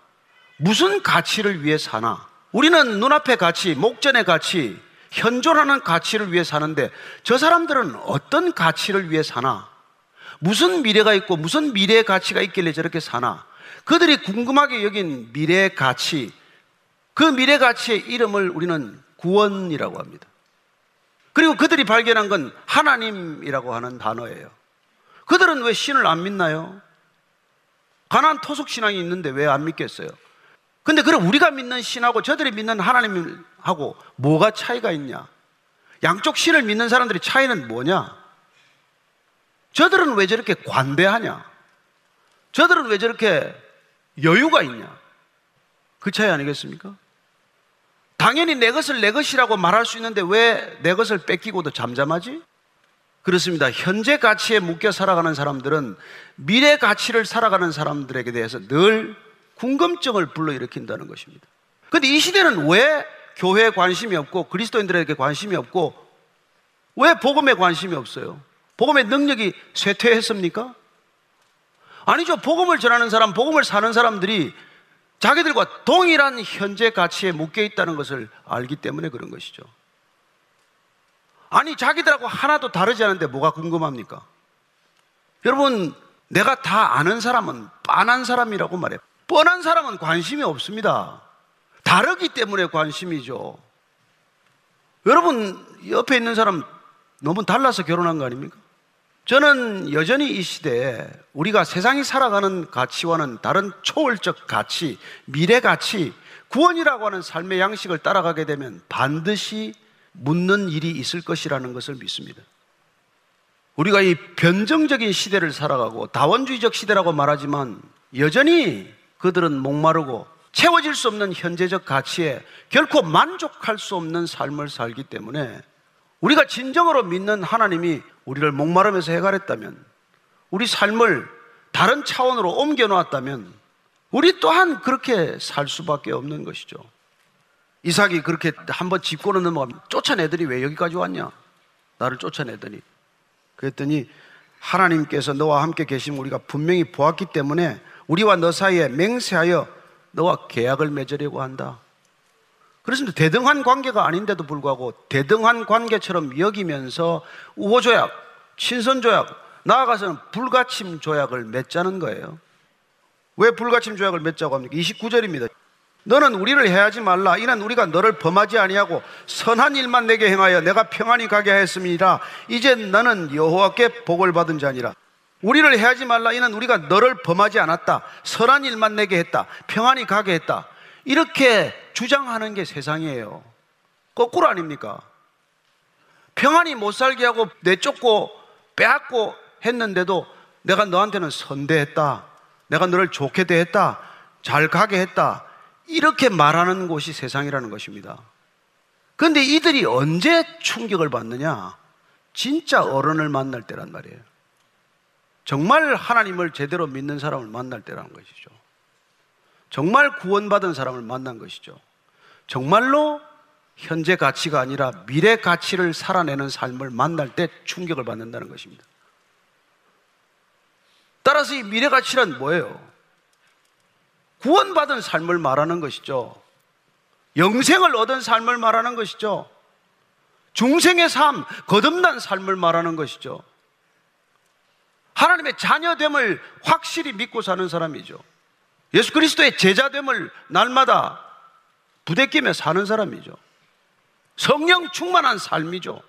무슨 가치를 위해 사나? 우리는 눈앞의 가치, 목전의 가치, 현존하는 가치를 위해 사는데 저 사람들은 어떤 가치를 위해 사나? 무슨 미래가 있고 무슨 미래의 가치가 있길래 저렇게 사나? 그들이 궁금하게 여긴 미래의 가치, 그 미래 가치의 이름을 우리는 구원이라고 합니다. 그리고 그들이 발견한 건 하나님이라고 하는 단어예요. 그들은 왜 신을 안 믿나요? 가나안 토속 신앙이 있는데 왜 안 믿겠어요? 근데 그럼 우리가 믿는 신하고 저들이 믿는 하나님하고 뭐가 차이가 있냐? 양쪽 신을 믿는 사람들의 차이는 뭐냐? 저들은 왜 저렇게 관대하냐? 저들은 왜 저렇게 여유가 있냐? 그 차이 아니겠습니까? 당연히 내 것을 내 것이라고 말할 수 있는데 왜 내 것을 뺏기고도 잠잠하지? 그렇습니다. 현재 가치에 묶여 살아가는 사람들은 미래 가치를 살아가는 사람들에게 대해서 늘 궁금증을 불러일으킨다는 것입니다. 그런데 이 시대는 왜 교회에 관심이 없고 그리스도인들에게 관심이 없고 왜 복음에 관심이 없어요? 복음의 능력이 쇠퇴했습니까? 아니죠. 복음을 전하는 사람, 복음을 사는 사람들이 자기들과 동일한 현재 가치에 묶여 있다는 것을 알기 때문에 그런 것이죠. 아니, 자기들하고 하나도 다르지 않은데 뭐가 궁금합니까? 여러분, 내가 다 아는 사람은 뻔한 사람이라고 말해요. 뻔한 사람은 관심이 없습니다. 다르기 때문에 관심이죠. 여러분, 옆에 있는 사람 너무 달라서 결혼한 거 아닙니까? 저는 여전히 이 시대에 우리가 세상이 살아가는 가치와는 다른 초월적 가치, 미래 가치, 구원이라고 하는 삶의 양식을 따라가게 되면 반드시 묻는 일이 있을 것이라는 것을 믿습니다. 우리가 이 변정적인 시대를 살아가고 다원주의적 시대라고 말하지만 여전히 그들은 목마르고 채워질 수 없는 현재적 가치에 결코 만족할 수 없는 삶을 살기 때문에 우리가 진정으로 믿는 하나님이 우리를 목마름에서 해결했다면, 우리 삶을 다른 차원으로 옮겨놓았다면 우리 또한 그렇게 살 수밖에 없는 것이죠. 이삭이 그렇게 한번 짚고는 넘어가면 쫓아내더니 왜 여기까지 왔냐? 나를 쫓아내더니. 그랬더니 하나님께서 너와 함께 계심 우리가 분명히 보았기 때문에 우리와 너 사이에 맹세하여 너와 계약을 맺으려고 한다. 그래서 대등한 관계가 아닌데도 불구하고 대등한 관계처럼 여기면서 우호조약, 친선조약, 나아가서는 불가침 조약을 맺자는 거예요. 왜 불가침 조약을 맺자고 합니까? 29절입니다. 너는 우리를 해하지 말라. 이는 우리가 너를 범하지 아니하고 선한 일만 내게 행하여 내가 평안히 가게 하였음이니라. 이제 너는 여호와께 복을 받은 자니라. 우리를 해하지 말라. 이는 우리가 너를 범하지 않았다. 선한 일만 내게 했다. 평안히 가게 했다. 이렇게 주장하는 게 세상이에요. 거꾸로 아닙니까? 평안히 못 살게 하고 내쫓고 빼앗고 했는데도 내가 너한테는 선대했다. 내가 너를 좋게 대했다. 잘 가게 했다. 이렇게 말하는 곳이 세상이라는 것입니다. 그런데 이들이 언제 충격을 받느냐? 진짜 어른을 만날 때란 말이에요. 정말 하나님을 제대로 믿는 사람을 만날 때라는 것이죠. 정말 구원받은 사람을 만난 것이죠. 정말로 현재 가치가 아니라 미래 가치를 살아내는 삶을 만날 때 충격을 받는다는 것입니다. 따라서 이 미래 가치란 뭐예요? 구원받은 삶을 말하는 것이죠. 영생을 얻은 삶을 말하는 것이죠. 중생의 삶, 거듭난 삶을 말하는 것이죠. 하나님의 자녀됨을 확실히 믿고 사는 사람이죠. 예수 그리스도의 제자됨을 날마다 부대끼며 사는 사람이죠. 성령 충만한 삶이죠.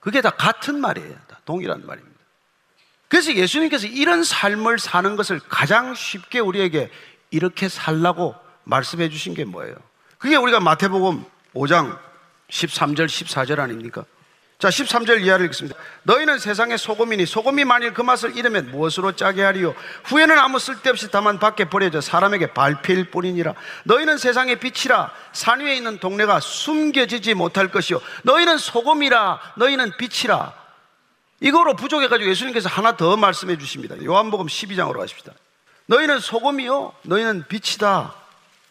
그게 다 같은 말이에요. 다 동일한 말입니다. 그래서 예수님께서 이런 삶을 사는 것을 가장 쉽게 우리에게 이렇게 살라고 말씀해 주신 게 뭐예요? 그게 우리가 마태복음 5장 13절 14절 아닙니까? 자, 13절 이하를 읽습니다. 너희는 세상의 소금이니 소금이 만일 그 맛을 잃으면 무엇으로 짜게 하리요? 후에는 아무 쓸데없이 다만 밖에 버려져 사람에게 발필 뿐이니라. 너희는 세상의 빛이라. 산 위에 있는 동네가 숨겨지지 못할 것이요. 너희는 소금이라. 너희는 빛이라. 이거로 부족해가지고 예수님께서 하나 더 말씀해 주십니다. 요한복음 12장으로 가십시다. 너희는 소금이요 너희는 빛이다.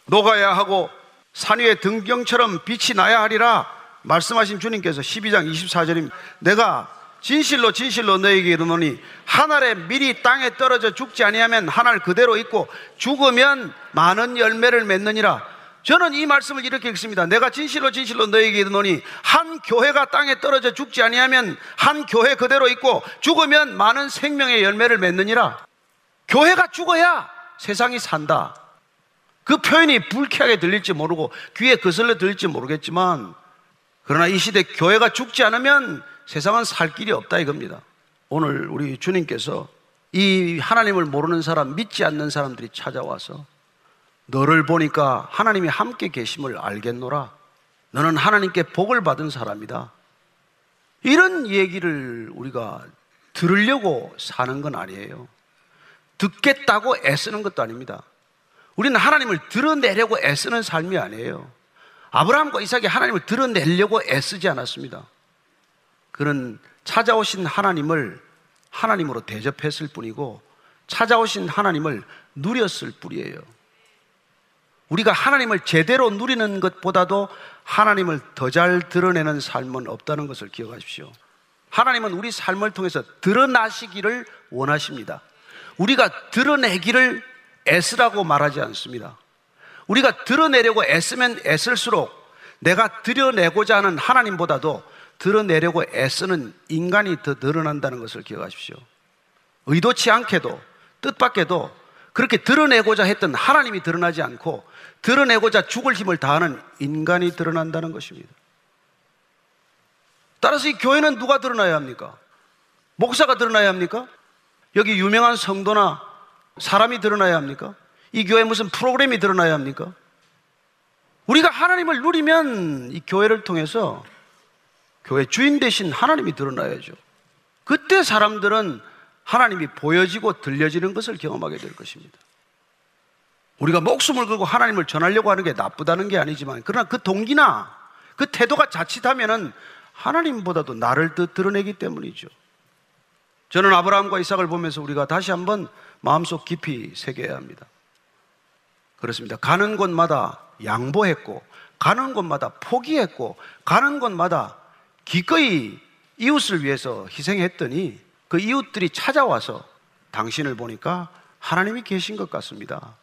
녹아야 하고 산 위에 등경처럼 빛이 나야 하리라 말씀하신 주님께서 12장 24절입니다. 내가 진실로 진실로 너희에게 이르노니 한 알의 밀이 땅에 떨어져 죽지 아니하면 한 알 그대로 있고 죽으면 많은 열매를 맺느니라. 저는 이 말씀을 이렇게 읽습니다. 내가 진실로 진실로 너희에게 이르노니 한 교회가 땅에 떨어져 죽지 아니하면 한 교회 그대로 있고 죽으면 많은 생명의 열매를 맺느니라. 교회가 죽어야 세상이 산다. 그 표현이 불쾌하게 들릴지 모르고 귀에 거슬려 들릴지 모르겠지만 그러나 이 시대 교회가 죽지 않으면 세상은 살 길이 없다 이겁니다. 오늘 우리 주님께서 이 하나님을 모르는 사람, 믿지 않는 사람들이 찾아와서 너를 보니까 하나님이 함께 계심을 알겠노라. 너는 하나님께 복을 받은 사람이다. 이런 얘기를 우리가 들으려고 사는 건 아니에요. 듣겠다고 애쓰는 것도 아닙니다. 우리는 하나님을 드러내려고 애쓰는 삶이 아니에요. 아브라함과 이삭이 하나님을 드러내려고 애쓰지 않았습니다. 그는 찾아오신 하나님을 하나님으로 대접했을 뿐이고 찾아오신 하나님을 누렸을 뿐이에요. 우리가 하나님을 제대로 누리는 것보다도 하나님을 더 잘 드러내는 삶은 없다는 것을 기억하십시오. 하나님은 우리 삶을 통해서 드러나시기를 원하십니다. 우리가 드러내기를 애쓰라고 말하지 않습니다. 우리가 드러내려고 애쓰면 애쓸수록 내가 드러내고자 하는 하나님보다도 드러내려고 애쓰는 인간이 더 늘어난다는 것을 기억하십시오. 의도치 않게도 뜻밖에도 그렇게 드러내고자 했던 하나님이 드러나지 않고 드러내고자 죽을 힘을 다하는 인간이 드러난다는 것입니다. 따라서 이 교회는 누가 드러나야 합니까? 목사가 드러나야 합니까? 여기 유명한 성도나 사람이 드러나야 합니까? 이 교회 무슨 프로그램이 드러나야 합니까? 우리가 하나님을 누리면 이 교회를 통해서 교회 주인 되신 하나님이 드러나야죠. 그때 사람들은 하나님이 보여지고 들려지는 것을 경험하게 될 것입니다. 우리가 목숨을 걸고 하나님을 전하려고 하는 게 나쁘다는 게 아니지만, 그러나 그 동기나 그 태도가 자칫하면은 하나님보다도 나를 더 드러내기 때문이죠. 저는 아브라함과 이삭을 보면서 우리가 다시 한번 마음속 깊이 새겨야 합니다. 그렇습니다. 가는 곳마다 양보했고, 가는 곳마다 포기했고, 가는 곳마다 기꺼이 이웃을 위해서 희생했더니 그 이웃들이 찾아와서 당신을 보니까 하나님이 계신 것 같습니다,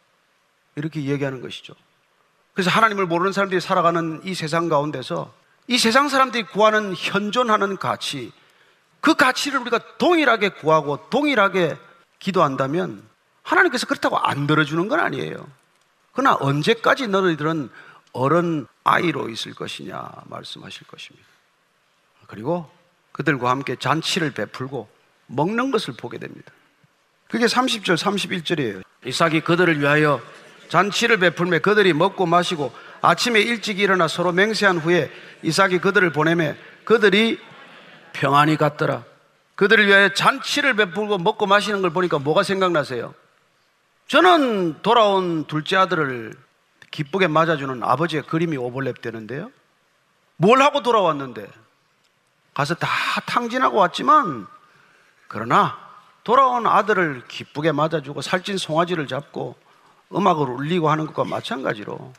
이렇게 이야기하는 것이죠. 그래서 하나님을 모르는 사람들이 살아가는 이 세상 가운데서 이 세상 사람들이 구하는 현존하는 가치, 그 가치를 우리가 동일하게 구하고 동일하게 기도한다면 하나님께서 그렇다고 안 들어주는 건 아니에요. 그러나 언제까지 너희들은 어른 아이로 있을 것이냐 말씀하실 것입니다. 그리고 그들과 함께 잔치를 베풀고 먹는 것을 보게 됩니다. 그게 30절 31절이에요 이삭이 그들을 위하여 잔치를 베풀매 그들이 먹고 마시고 아침에 일찍 일어나 서로 맹세한 후에 이삭이 그들을 보내매 그들이 평안히 갔더라. 그들을 위하여 잔치를 베풀고 먹고 마시는 걸 보니까 뭐가 생각나세요? 저는 돌아온 둘째 아들을 기쁘게 맞아주는 아버지의 그림이 오버랩되는데요, 뭘 하고 돌아왔는데? 가서 다 탕진하고 왔지만, 그러나 돌아온 아들을 기쁘게 맞아주고 살찐 송아지를 잡고 음악을 울리고 하는 것과 마찬가지로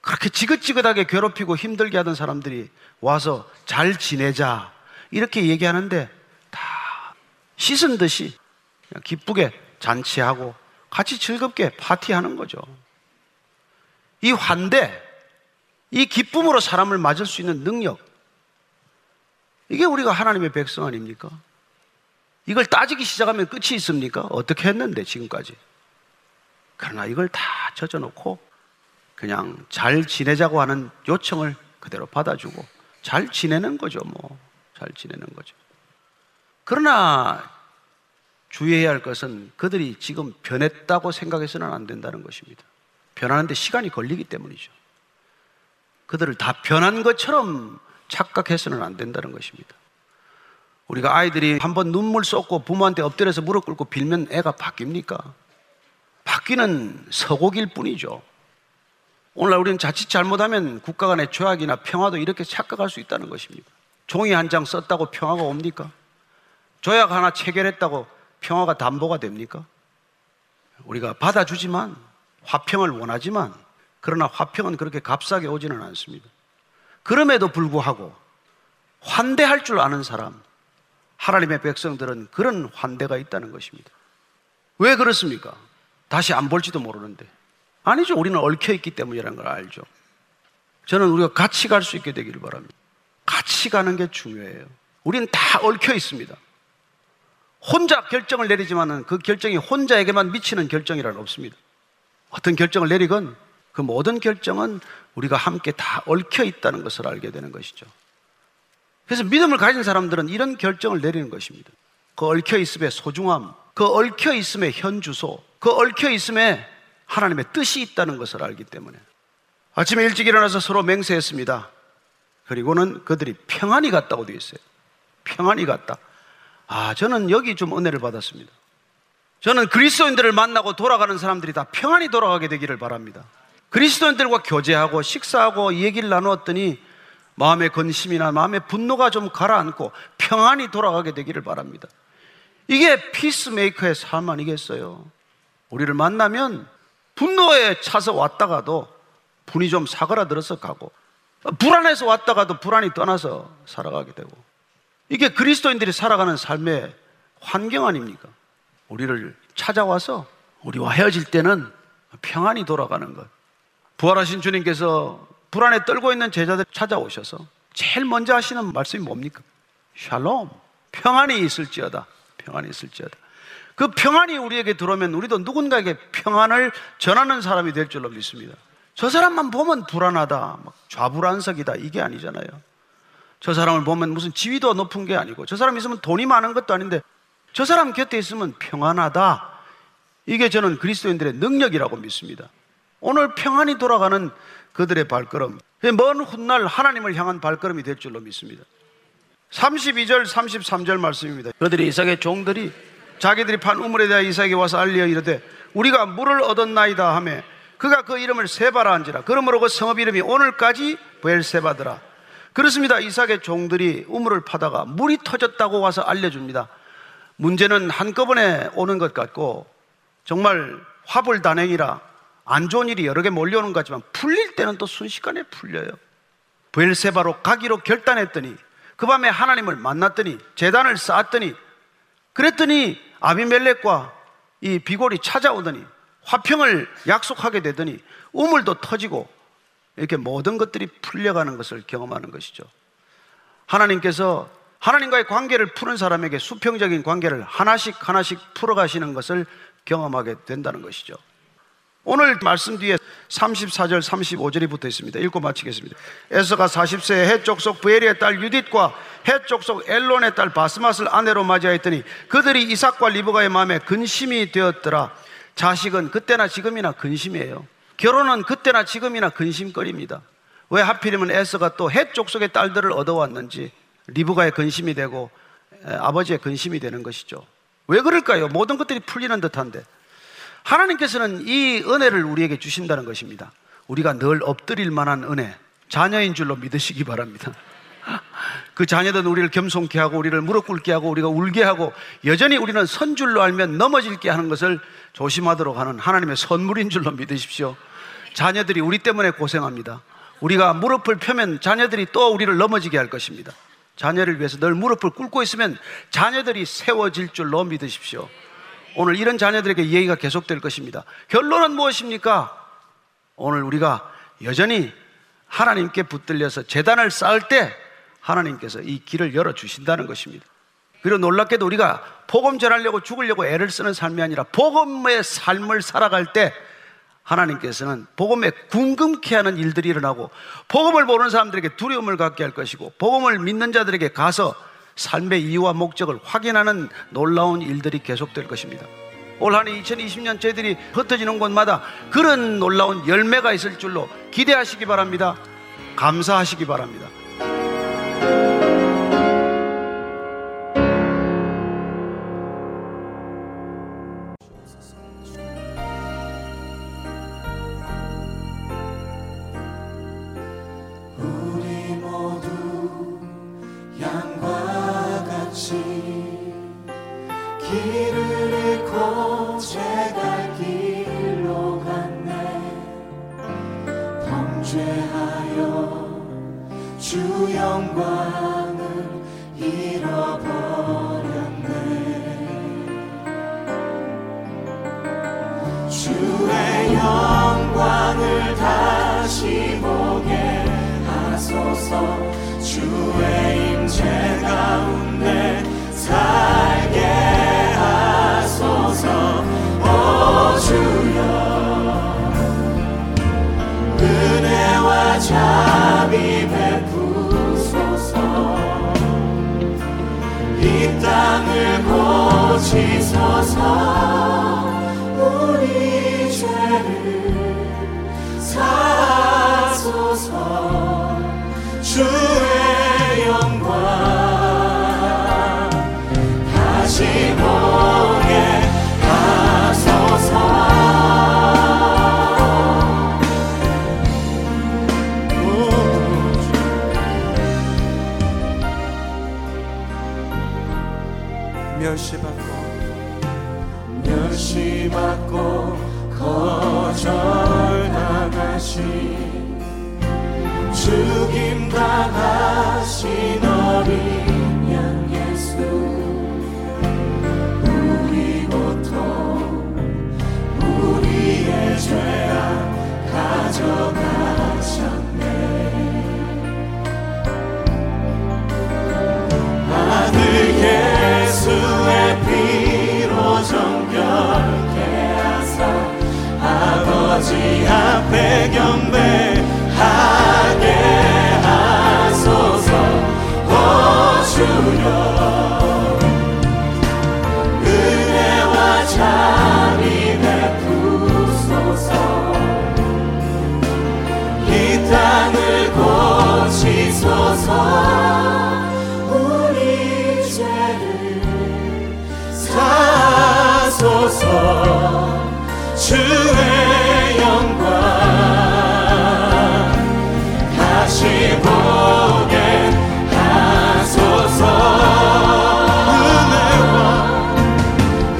그렇게 지긋지긋하게 괴롭히고 힘들게 하던 사람들이 와서 잘 지내자 이렇게 얘기하는데 다 씻은 듯이 기쁘게 잔치하고 같이 즐겁게 파티하는 거죠. 이 환대, 이 기쁨으로 사람을 맞을 수 있는 능력, 이게 우리가 하나님의 백성 아닙니까? 이걸 따지기 시작하면 끝이 있습니까? 어떻게 했는데 지금까지. 그러나 이걸 다 젖어놓고 그냥 잘 지내자고 하는 요청을 그대로 받아주고 잘 지내는 거죠. 잘 지내는 거죠. 그러나 주의해야 할 것은 그들이 지금 변했다고 생각해서는 안 된다는 것입니다. 변하는데 시간이 걸리기 때문이죠. 그들을 다 변한 것처럼 착각해서는 안 된다는 것입니다. 우리가 아이들이 한번 눈물 쏟고 부모한테 엎드려서 무릎 꿇고 빌면 애가 바뀝니까? 바뀌는 서곡일 뿐이죠. 오늘날 우리는 자칫 잘못하면 국가 간의 조약이나 평화도 이렇게 착각할 수 있다는 것입니다. 종이 한 장 썼다고 평화가 옵니까? 조약 하나 체결했다고 평화가 담보가 됩니까? 우리가 받아주지만, 화평을 원하지만, 그러나 화평은 그렇게 값싸게 오지는 않습니다. 그럼에도 불구하고 환대할 줄 아는 사람, 하나님의 백성들은 그런 환대가 있다는 것입니다. 왜 그렇습니까? 다시 안 볼지도 모르는데. 아니죠. 우리는 얽혀있기 때문이라는 걸 알죠. 저는 우리가 같이 갈 수 있게 되기를 바랍니다. 같이 가는 게 중요해요. 우리는 다 얽혀있습니다. 혼자 결정을 내리지만 그 결정이 혼자에게만 미치는 결정이란 없습니다. 어떤 결정을 내리건 그 모든 결정은 우리가 함께 다 얽혀있다는 것을 알게 되는 것이죠. 그래서 믿음을 가진 사람들은 이런 결정을 내리는 것입니다. 그 얽혀있음의 소중함, 그 얽혀있음의 현주소, 그 얽혀있음에 하나님의 뜻이 있다는 것을 알기 때문에 아침에 일찍 일어나서 서로 맹세했습니다. 그리고는 그들이 평안히 갔다고 되어 있어요. 평안히 갔다. 저는 여기 좀 은혜를 받았습니다. 저는 그리스도인들을 만나고 돌아가는 사람들이 다 평안히 돌아가게 되기를 바랍니다. 그리스도인들과 교제하고 식사하고 얘기를 나누었더니 마음의 근심이나 마음의 분노가 좀 가라앉고 평안히 돌아가게 되기를 바랍니다. 이게 피스메이커의 삶 아니겠어요? 우리를 만나면 분노에 차서 왔다가도 분이 좀 사그라들어서 가고, 불안해서 왔다가도 불안이 떠나서 살아가게 되고, 이게 그리스도인들이 살아가는 삶의 환경 아닙니까? 우리를 찾아와서 우리와 헤어질 때는 평안히 돌아가는 것. 부활하신 주님께서 불안에 떨고 있는 제자들 찾아오셔서 제일 먼저 하시는 말씀이 뭡니까? 샬롬, 평안이 있을지어다. 평안이 있을지어다. 그 평안이 우리에게 들어오면 우리도 누군가에게 평안을 전하는 사람이 될 줄로 믿습니다. 저 사람만 보면 불안하다, 막 좌불안석이다, 이게 아니잖아요. 저 사람을 보면 무슨 지위도 높은 게 아니고, 저 사람 있으면 돈이 많은 것도 아닌데, 저 사람 곁에 있으면 평안하다, 이게 저는 그리스도인들의 능력이라고 믿습니다. 오늘 평안히 돌아가는 그들의 발걸음, 먼 훗날 하나님을 향한 발걸음이 될 줄로 믿습니다. 32절 33절 말씀입니다. 그들이 이삭의 종들이 자기들이 판 우물에 대하여 이삭에게 와서 알리어 이르되 우리가 물을 얻었나이다 하며 그가 그 이름을 세바라한지라. 그러므로 그 성읍 이름이 오늘까지 부엘세바더라. 그렇습니다. 이삭의 종들이 우물을 파다가 물이 터졌다고 와서 알려줍니다. 문제는 한꺼번에 오는 것 같고 정말 화불단행이라 안 좋은 일이 여러 개 몰려오는 것 같지만 풀릴 때는 또 순식간에 풀려요. 부엘세바로 가기로 결단했더니 그 밤에 하나님을 만났더니 제단을 쌓았더니 그랬더니 아비멜렉과 이 비골이 찾아오더니 화평을 약속하게 되더니 우물도 터지고 이렇게 모든 것들이 풀려가는 것을 경험하는 것이죠. 하나님께서 하나님과의 관계를 푸는 사람에게 수평적인 관계를 하나씩 하나씩 풀어가시는 것을 경험하게 된다는 것이죠. 오늘 말씀 뒤에 34절 35절이 붙어 있습니다. 읽고 마치겠습니다. 에서가 40세에 헷족속 부엘의 딸 유딧과 헷족속 엘론의 딸 바스맛을 아내로 맞이하였더니 그들이 이삭과 리브가의 마음에 근심이 되었더라. 자식은 그때나 지금이나 근심이에요. 결혼은 그때나 지금이나 근심거리입니다. 왜 하필이면 에서가 또 헷족속의 딸들을 얻어왔는지 리브가의 근심이 되고 아버지의 근심이 되는 것이죠. 왜 그럴까요? 모든 것들이 풀리는 듯한데 하나님께서는 이 은혜를 우리에게 주신다는 것입니다. 우리가 늘 엎드릴 만한 은혜, 자녀인 줄로 믿으시기 바랍니다. 그 자녀들은 우리를 겸손케 하고 우리를 무릎 꿇게 하고 우리가 울게 하고 여전히 우리는 선 줄로 알면 넘어질게 하는 것을 조심하도록 하는 하나님의 선물인 줄로 믿으십시오. 자녀들이 우리 때문에 고생합니다. 우리가 무릎을 펴면 자녀들이 또 우리를 넘어지게 할 것입니다. 자녀를 위해서 늘 무릎을 꿇고 있으면 자녀들이 세워질 줄로 믿으십시오. 오늘 이런 자녀들에게 얘기가 계속될 것입니다. 결론은 무엇입니까? 오늘 우리가 여전히 하나님께 붙들려서 제단을 쌓을 때 하나님께서 이 길을 열어주신다는 것입니다. 그리고 놀랍게도 우리가 복음 전하려고 죽으려고 애를 쓰는 삶이 아니라 복음의 삶을 살아갈 때 하나님께서는 복음에 궁금케 하는 일들이 일어나고 복음을 모르는 사람들에게 두려움을 갖게 할 것이고 복음을 믿는 자들에게 가서 삶의 이유와 목적을 확인하는 놀라운 일들이 계속될 것입니다. 올 한해 2020년 저희들이 흩어지는 곳마다 그런 놀라운 열매가 있을 줄로 기대하시기 바랍니다. 감사하시기 바랍니다. 멸시받고 거절당하신 죽임당하신 어린 양 예수 우리 고통 우리의 죄악 가져가셨네. 아들 예수의 피로 정결케 하사 아버지 앞에 경배하게 하소서. 오 주여 은혜와 자비 베푸소서 이 땅을 고치소서. 사소서 주의 영광 다시 보게 하소서.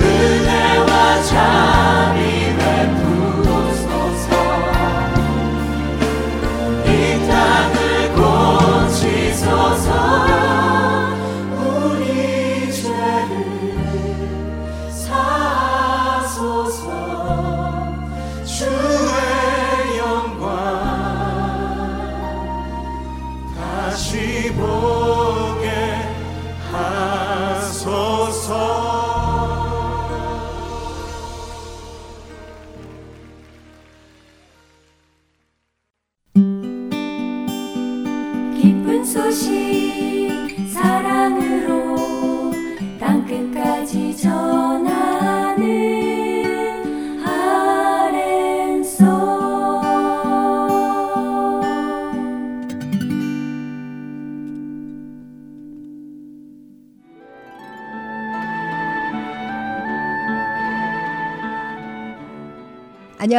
은혜와 자비 베푸소서. 이 땅을 고치소서. 우리 죄를 사소서. 주의 영광 다시 보게 하소서. 기쁜 소식 사랑으로 땅끝까지 전하는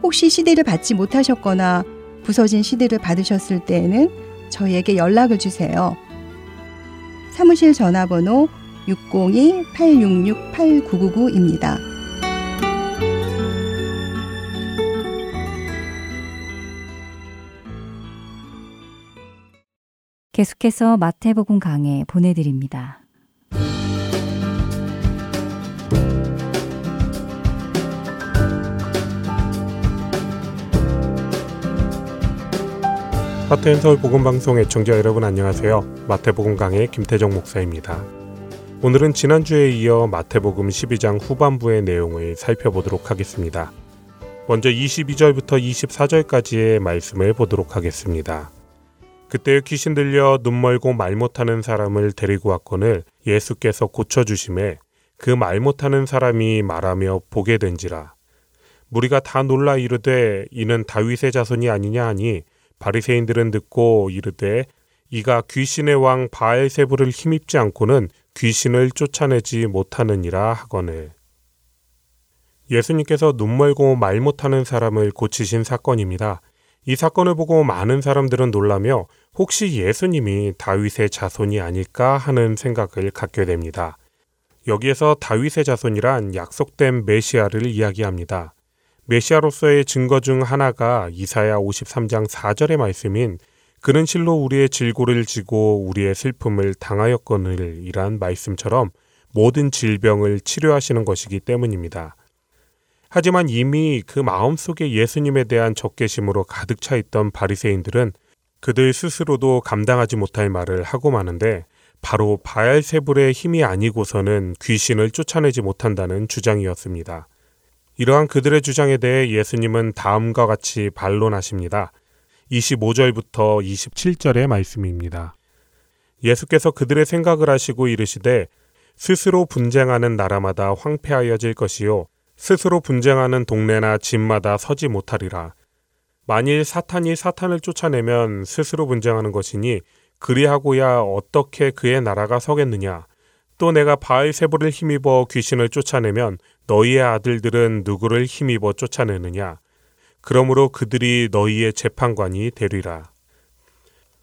혹시 CD를 받지 못하셨거나 부서진 CD를 받으셨을 때에는 저희에게 연락을 주세요. 사무실 전화번호 602-866-8999입니다. 계속해서 마태복음 강해 보내드립니다. TN서울 복음방송 애청자 여러분 안녕하세요. 마태복음 강의 김태정 목사입니다. 오늘은 지난주에 이어 마태복음 12장 후반부의 내용을 살펴보도록 하겠습니다. 먼저 22절부터 24절까지의 말씀을 보도록 하겠습니다. 그때 귀신 들려 눈 멀고 말 못하는 사람을 데리고 왔거늘 예수께서 고쳐주심에 그 말 못하는 사람이 말하며 보게 된지라. 무리가 다 놀라 이르되 이는 다윗의 자손이 아니냐 하니 바리새인들은 듣고 이르되 이가 귀신의 왕 바알세불을 힘입지 않고는 귀신을 쫓아내지 못하느니라 하거늘. 예수님께서 눈 멀고 말 못하는 사람을 고치신 사건입니다. 이 사건을 보고 많은 사람들은 놀라며 혹시 예수님이 다윗의 자손이 아닐까 하는 생각을 갖게 됩니다. 여기에서 다윗의 자손이란 약속된 메시아를 이야기합니다. 메시아로서의 증거 중 하나가 이사야 53장 4절의 말씀인 그는 실로 우리의 질고를 지고 우리의 슬픔을 당하였거늘 이란 말씀처럼 모든 질병을 치료하시는 것이기 때문입니다. 하지만 이미 그 마음속에 예수님에 대한 적개심으로 가득 차 있던 바리새인들은 그들 스스로도 감당하지 못할 말을 하고 마는데 바로 바알세불의 힘이 아니고서는 귀신을 쫓아내지 못한다는 주장이었습니다. 이러한 그들의 주장에 대해 예수님은 다음과 같이 반론하십니다. 25절부터 27절의 말씀입니다. 예수께서 그들의 생각을 아시고 이르시되 스스로 분쟁하는 나라마다 황폐하여질 것이요 스스로 분쟁하는 동네나 집마다 서지 못하리라. 만일 사탄이 사탄을 쫓아내면 스스로 분쟁하는 것이니 그리하고야 어떻게 그의 나라가 서겠느냐. 또 내가 바알세불을 힘입어 귀신을 쫓아내면 너희의 아들들은 누구를 힘입어 쫓아내느냐. 그러므로 그들이 너희의 재판관이 되리라.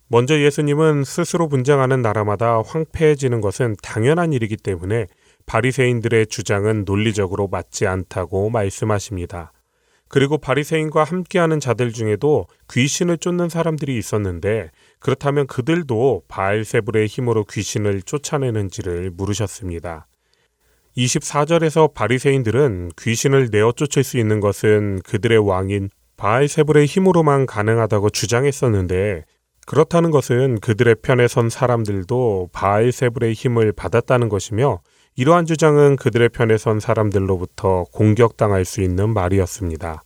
먼저 예수님은 스스로 분쟁하는 나라마다 황폐해지는 것은 당연한 일이기 때문에 바리새인들의 주장은 논리적으로 맞지 않다고 말씀하십니다. 그리고 바리새인과 함께하는 자들 중에도 귀신을 쫓는 사람들이 있었는데 그렇다면 그들도 바알세불의 힘으로 귀신을 쫓아내는지를 물으셨습니다. 24절에서 바리새인들은 귀신을 내어 쫓을 수 있는 것은 그들의 왕인 바알세불의 힘으로만 가능하다고 주장했었는데 그렇다는 것은 그들의 편에 선 사람들도 바알세불의 힘을 받았다는 것이며 이러한 주장은 그들의 편에 선 사람들로부터 공격당할 수 있는 말이었습니다.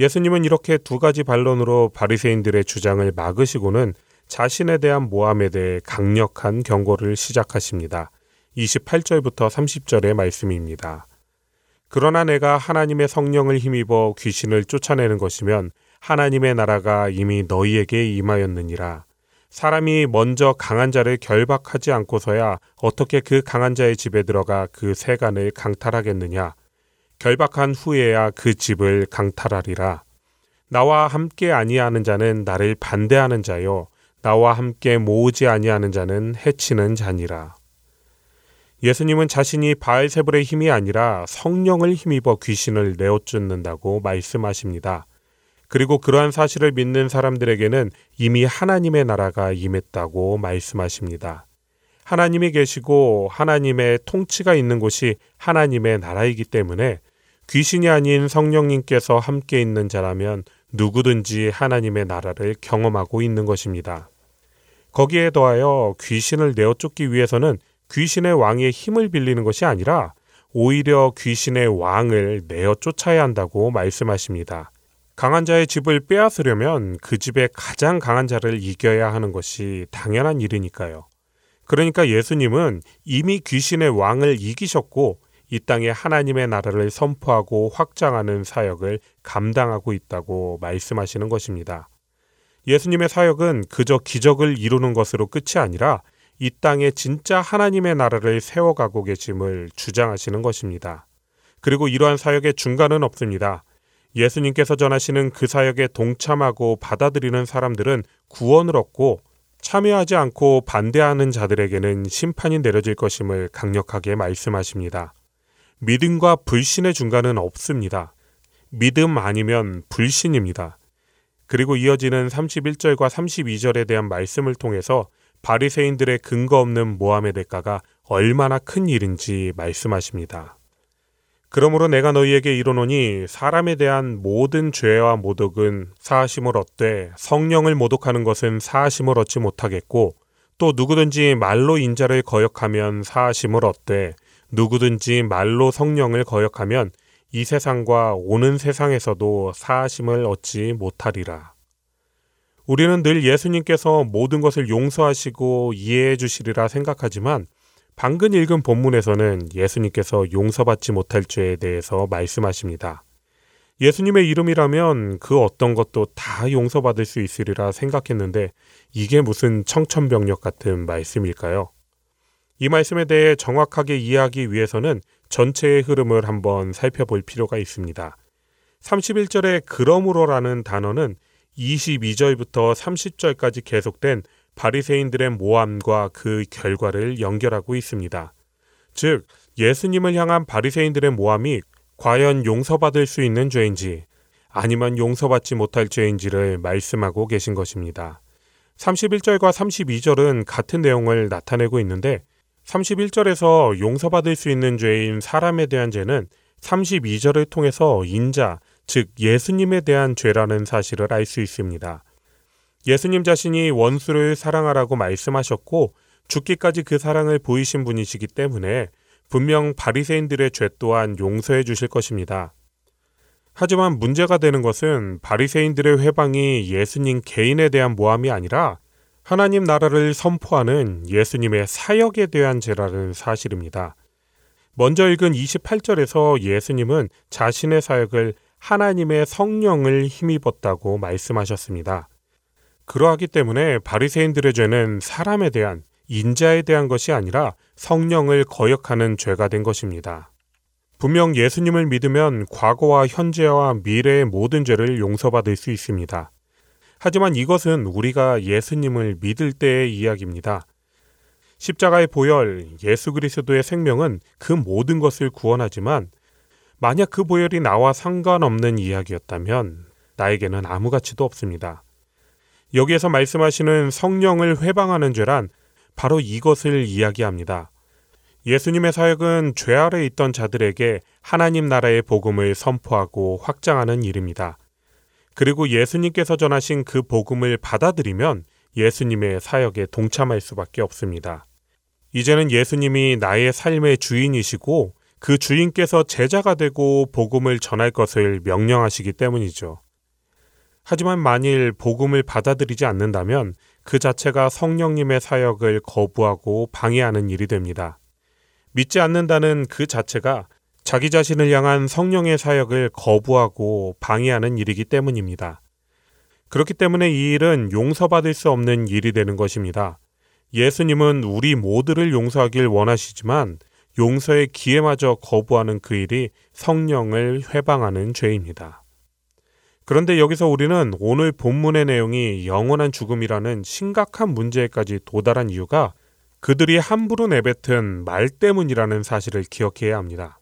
예수님은 이렇게 두 가지 반론으로 바리새인들의 주장을 막으시고는 자신에 대한 모함에 대해 강력한 경고를 시작하십니다. 28절부터 30절의 말씀입니다. 그러나 내가 하나님의 성령을 힘입어 귀신을 쫓아내는 것이면 하나님의 나라가 이미 너희에게 임하였느니라. 사람이 먼저 강한 자를 결박하지 않고서야 어떻게 그 강한 자의 집에 들어가 그 세간을 강탈하겠느냐. 결박한 후에야 그 집을 강탈하리라. 나와 함께 아니하는 자는 나를 반대하는 자요. 나와 함께 모으지 아니하는 자는 해치는 자니라. 예수님은 자신이 바알세불의 힘이 아니라 성령을 힘입어 귀신을 내어쫓는다고 말씀하십니다. 그리고 그러한 사실을 믿는 사람들에게는 이미 하나님의 나라가 임했다고 말씀하십니다. 하나님이 계시고 하나님의 통치가 있는 곳이 하나님의 나라이기 때문에 귀신이 아닌 성령님께서 함께 있는 자라면 누구든지 하나님의 나라를 경험하고 있는 것입니다. 거기에 더하여 귀신을 내어쫓기 위해서는 귀신의 왕의 힘을 빌리는 것이 아니라 오히려 귀신의 왕을 내어 쫓아야 한다고 말씀하십니다. 강한 자의 집을 빼앗으려면 그 집의 가장 강한 자를 이겨야 하는 것이 당연한 일이니까요. 그러니까 예수님은 이미 귀신의 왕을 이기셨고 이 땅에 하나님의 나라를 선포하고 확장하는 사역을 감당하고 있다고 말씀하시는 것입니다. 예수님의 사역은 그저 기적을 이루는 것으로 끝이 아니라 이 땅에 진짜 하나님의 나라를 세워가고 계심을 주장하시는 것입니다. 그리고 이러한 사역의 중간은 없습니다. 예수님께서 전하시는 그 사역에 동참하고 받아들이는 사람들은 구원을 얻고 참여하지 않고 반대하는 자들에게는 심판이 내려질 것임을 강력하게 말씀하십니다. 믿음과 불신의 중간은 없습니다. 믿음 아니면 불신입니다. 그리고 이어지는 31절과 32절에 대한 말씀을 통해서 바리새인들의 근거 없는 모함의 대가가 얼마나 큰 일인지 말씀하십니다. 그러므로 내가 너희에게 이르노니 사람에 대한 모든 죄와 모독은 사하심을 얻되 성령을 모독하는 것은 사하심을 얻지 못하겠고 또 누구든지 말로 인자를 거역하면 사하심을 얻되 누구든지 말로 성령을 거역하면 이 세상과 오는 세상에서도 사하심을 얻지 못하리라. 우리는 늘 예수님께서 모든 것을 용서하시고 이해해 주시리라 생각하지만 방금 읽은 본문에서는 예수님께서 용서받지 못할 죄에 대해서 말씀하십니다. 예수님의 이름이라면 그 어떤 것도 다 용서받을 수 있으리라 생각했는데 이게 무슨 청천벽력 같은 말씀일까요? 이 말씀에 대해 정확하게 이해하기 위해서는 전체의 흐름을 한번 살펴볼 필요가 있습니다. 31절에 그러므로라는 단어는 22절부터 30절까지 계속된 바리새인들의 모함과 그 결과를 연결하고 있습니다. 즉, 예수님을 향한 바리새인들의 모함이 과연 용서받을 수 있는 죄인지 아니면 용서받지 못할 죄인지를 말씀하고 계신 것입니다. 31절과 32절은 같은 내용을 나타내고 있는데 31절에서 용서받을 수 있는 죄인 사람에 대한 죄는 32절을 통해서 인자, 즉 예수님에 대한 죄라는 사실을 알 수 있습니다. 예수님 자신이 원수를 사랑하라고 말씀하셨고 죽기까지 그 사랑을 보이신 분이시기 때문에 분명 바리새인들의 죄 또한 용서해 주실 것입니다. 하지만 문제가 되는 것은 바리새인들의 회방이 예수님 개인에 대한 모함이 아니라 하나님 나라를 선포하는 예수님의 사역에 대한 죄라는 사실입니다. 먼저 읽은 28절에서 예수님은 자신의 사역을 하나님의 성령을 힘입었다고 말씀하셨습니다. 그러하기 때문에 바리새인들의 죄는 사람에 대한, 인자에 대한 것이 아니라 성령을 거역하는 죄가 된 것입니다. 분명 예수님을 믿으면 과거와 현재와 미래의 모든 죄를 용서받을 수 있습니다. 하지만 이것은 우리가 예수님을 믿을 때의 이야기입니다. 십자가의 보혈, 예수 그리스도의 생명은 그 모든 것을 구원하지만 만약 그 보혈이 나와 상관없는 이야기였다면 나에게는 아무 가치도 없습니다. 여기에서 말씀하시는 성령을 회방하는 죄란 바로 이것을 이야기합니다. 예수님의 사역은 죄 아래 있던 자들에게 하나님 나라의 복음을 선포하고 확장하는 일입니다. 그리고 예수님께서 전하신 그 복음을 받아들이면 예수님의 사역에 동참할 수밖에 없습니다. 이제는 예수님이 나의 삶의 주인이시고 그 주인께서 제자가 되고 복음을 전할 것을 명령하시기 때문이죠. 하지만 만일 복음을 받아들이지 않는다면 그 자체가 성령님의 사역을 거부하고 방해하는 일이 됩니다. 믿지 않는다는 그 자체가 자기 자신을 향한 성령의 사역을 거부하고 방해하는 일이기 때문입니다. 그렇기 때문에 이 일은 용서받을 수 없는 일이 되는 것입니다. 예수님은 우리 모두를 용서하길 원하시지만 용서의 기회마저 거부하는 그 일이 성령을 회방하는 죄입니다. 그런데 여기서 우리는 오늘 본문의 내용이 영원한 죽음이라는 심각한 문제에까지 도달한 이유가 그들이 함부로 내뱉은 말 때문이라는 사실을 기억해야 합니다.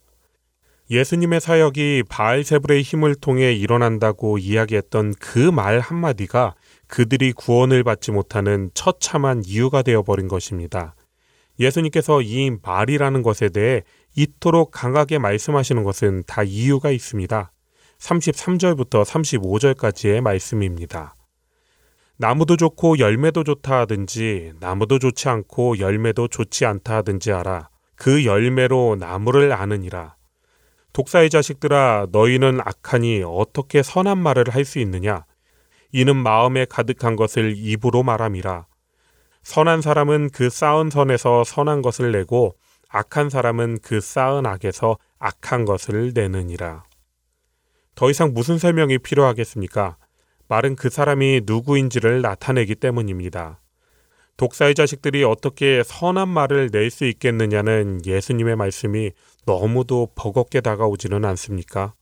예수님의 사역이 바알세불의 힘을 통해 일어난다고 이야기했던 그 말 한마디가 그들이 구원을 받지 못하는 처참한 이유가 되어버린 것입니다. 예수님께서 이 말이라는 것에 대해 이토록 강하게 말씀하시는 것은 다 이유가 있습니다. 33절부터 35절까지의 말씀입니다. 나무도 좋고 열매도 좋다 하든지 나무도 좋지 않고 열매도 좋지 않다 하든지 알아. 그 열매로 나무를 아느니라. 독사의 자식들아 너희는 악하니 어떻게 선한 말을 할 수 있느냐. 이는 마음에 가득한 것을 입으로 말함이라. 선한 사람은 그 쌓은 선에서 선한 것을 내고 악한 사람은 그 쌓은 악에서 악한 것을 내느니라. 더 이상 무슨 설명이 필요하겠습니까? 말은 그 사람이 누구인지를 나타내기 때문입니다. 독사의 자식들이 어떻게 선한 말을 낼 수 있겠느냐는 예수님의 말씀이 너무도 버겁게 다가오지는 않습니까?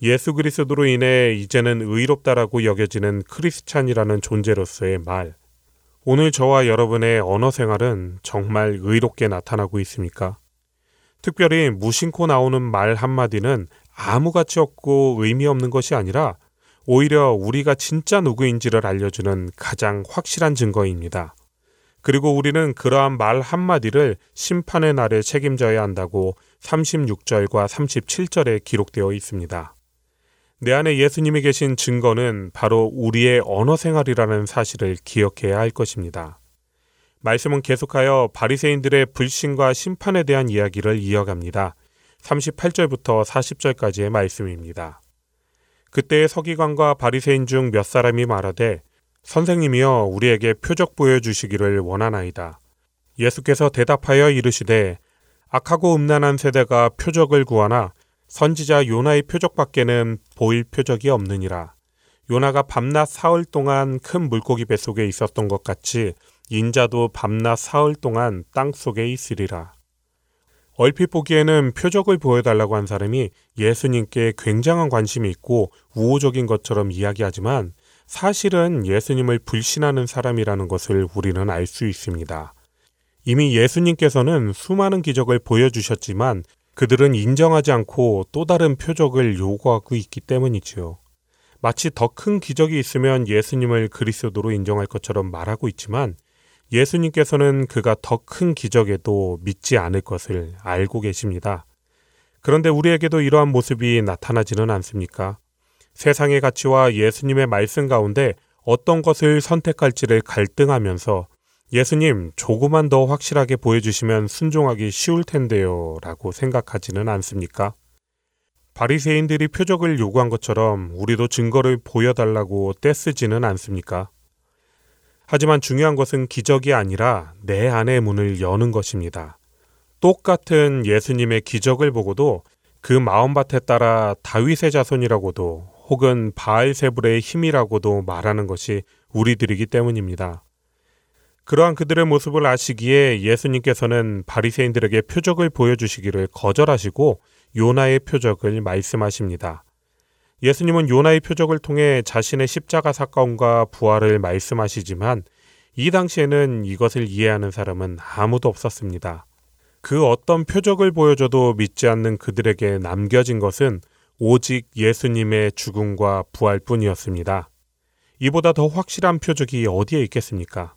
예수 그리스도로 인해 이제는 의롭다라고 여겨지는 크리스찬이라는 존재로서의 말. 오늘 저와 여러분의 언어 생활은 정말 의롭게 나타나고 있습니까? 특별히 무심코 나오는 말 한마디는 아무 가치 없고 의미 없는 것이 아니라 오히려 우리가 진짜 누구인지를 알려주는 가장 확실한 증거입니다. 그리고 우리는 그러한 말 한마디를 심판의 날에 책임져야 한다고 36절과 37절에 기록되어 있습니다. 내 안에 예수님이 계신 증거는 바로 우리의 언어 생활이라는 사실을 기억해야 할 것입니다. 말씀은 계속하여 바리새인들의 불신과 심판에 대한 이야기를 이어갑니다. 38절부터 40절까지의 말씀입니다. 그때 서기관과 바리새인 중 몇 사람이 말하되 선생님이여 우리에게 표적 보여주시기를 원하나이다. 예수께서 대답하여 이르시되 악하고 음란한 세대가 표적을 구하나 선지자 요나의 표적밖에는 보일 표적이 없느니라. 요나가 밤낮 사흘 동안 큰 물고기 뱃속에 있었던 것 같이 인자도 밤낮 사흘 동안 땅속에 있으리라. 얼핏 보기에는 표적을 보여달라고 한 사람이 예수님께 굉장한 관심이 있고 우호적인 것처럼 이야기하지만 사실은 예수님을 불신하는 사람이라는 것을 우리는 알 수 있습니다. 이미 예수님께서는 수많은 기적을 보여주셨지만 그들은 인정하지 않고 또 다른 표적을 요구하고 있기 때문이지요. 마치 더 큰 기적이 있으면 예수님을 그리스도로 인정할 것처럼 말하고 있지만 예수님께서는 그가 더 큰 기적에도 믿지 않을 것을 알고 계십니다. 그런데 우리에게도 이러한 모습이 나타나지는 않습니까? 세상의 가치와 예수님의 말씀 가운데 어떤 것을 선택할지를 갈등하면서 예수님 조금만 더 확실하게 보여주시면 순종하기 쉬울 텐데요 라고 생각하지는 않습니까? 바리새인들이 표적을 요구한 것처럼 우리도 증거를 보여달라고 떼쓰지는 않습니까? 하지만 중요한 것은 기적이 아니라 내 안의 문을 여는 것입니다. 똑같은 예수님의 기적을 보고도 그 마음밭에 따라 다윗의 자손이라고도 혹은 바알세불의 힘이라고도 말하는 것이 우리들이기 때문입니다. 그러한 그들의 모습을 아시기에 예수님께서는 바리새인들에게 표적을 보여주시기를 거절하시고 요나의 표적을 말씀하십니다. 예수님은 요나의 표적을 통해 자신의 십자가 사건과 부활을 말씀하시지만 이 당시에는 이것을 이해하는 사람은 아무도 없었습니다. 그 어떤 표적을 보여줘도 믿지 않는 그들에게 남겨진 것은 오직 예수님의 죽음과 부활뿐이었습니다. 이보다 더 확실한 표적이 어디에 있겠습니까?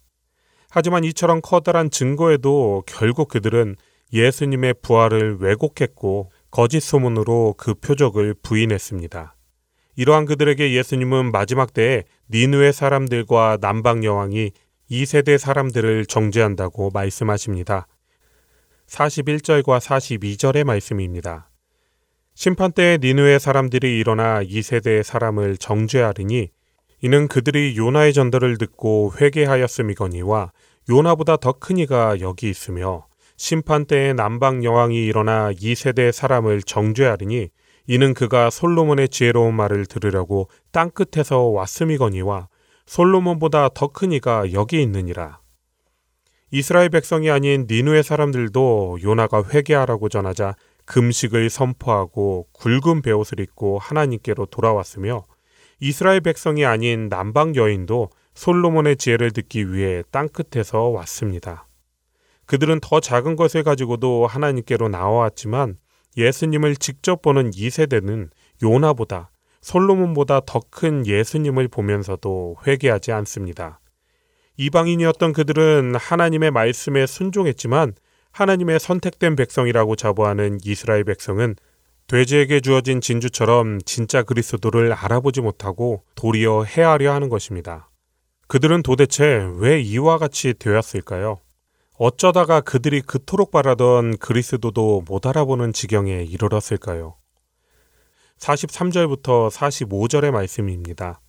하지만 이처럼 커다란 증거에도 결국 그들은 예수님의 부활을 왜곡했고 거짓 소문으로 그 표적을 부인했습니다. 이러한 그들에게 예수님은 마지막 때에 니느웨 사람들과 남방 여왕이 이 세대 사람들을 정죄한다고 말씀하십니다. 41절과 42절의 말씀입니다. 심판 때에 니느웨 사람들이 일어나 이 세대의 사람을 정죄하리니 이는 그들이 요나의 전도를 듣고 회개하였음이거니와 요나보다 더 큰 이가 여기 있으며 심판 때에 남방 여왕이 일어나 이 세대의 사람을 정죄하리니 이는 그가 솔로몬의 지혜로운 말을 들으려고 땅끝에서 왔음이거니와 솔로몬보다 더 큰 이가 여기 있느니라. 이스라엘 백성이 아닌 니느웨 사람들도 요나가 회개하라고 전하자 금식을 선포하고 굵은 베옷을 입고 하나님께로 돌아왔으며 이스라엘 백성이 아닌 남방 여인도 솔로몬의 지혜를 듣기 위해 땅끝에서 왔습니다. 그들은 더 작은 것을 가지고도 하나님께로 나와왔지만 예수님을 직접 보는 이 세대는 요나보다 솔로몬보다 더 큰 예수님을 보면서도 회개하지 않습니다. 이방인이었던 그들은 하나님의 말씀에 순종했지만 하나님의 선택된 백성이라고 자부하는 이스라엘 백성은 돼지에게 주어진 진주처럼 진짜 그리스도를 알아보지 못하고 도리어 헤아려 하는 것입니다. 그들은 도대체 왜 이와 같이 되었을까요? 어쩌다가 그들이 그토록 바라던 그리스도도 못 알아보는 지경에 이르렀을까요? 43절부터 45절의 말씀입니다.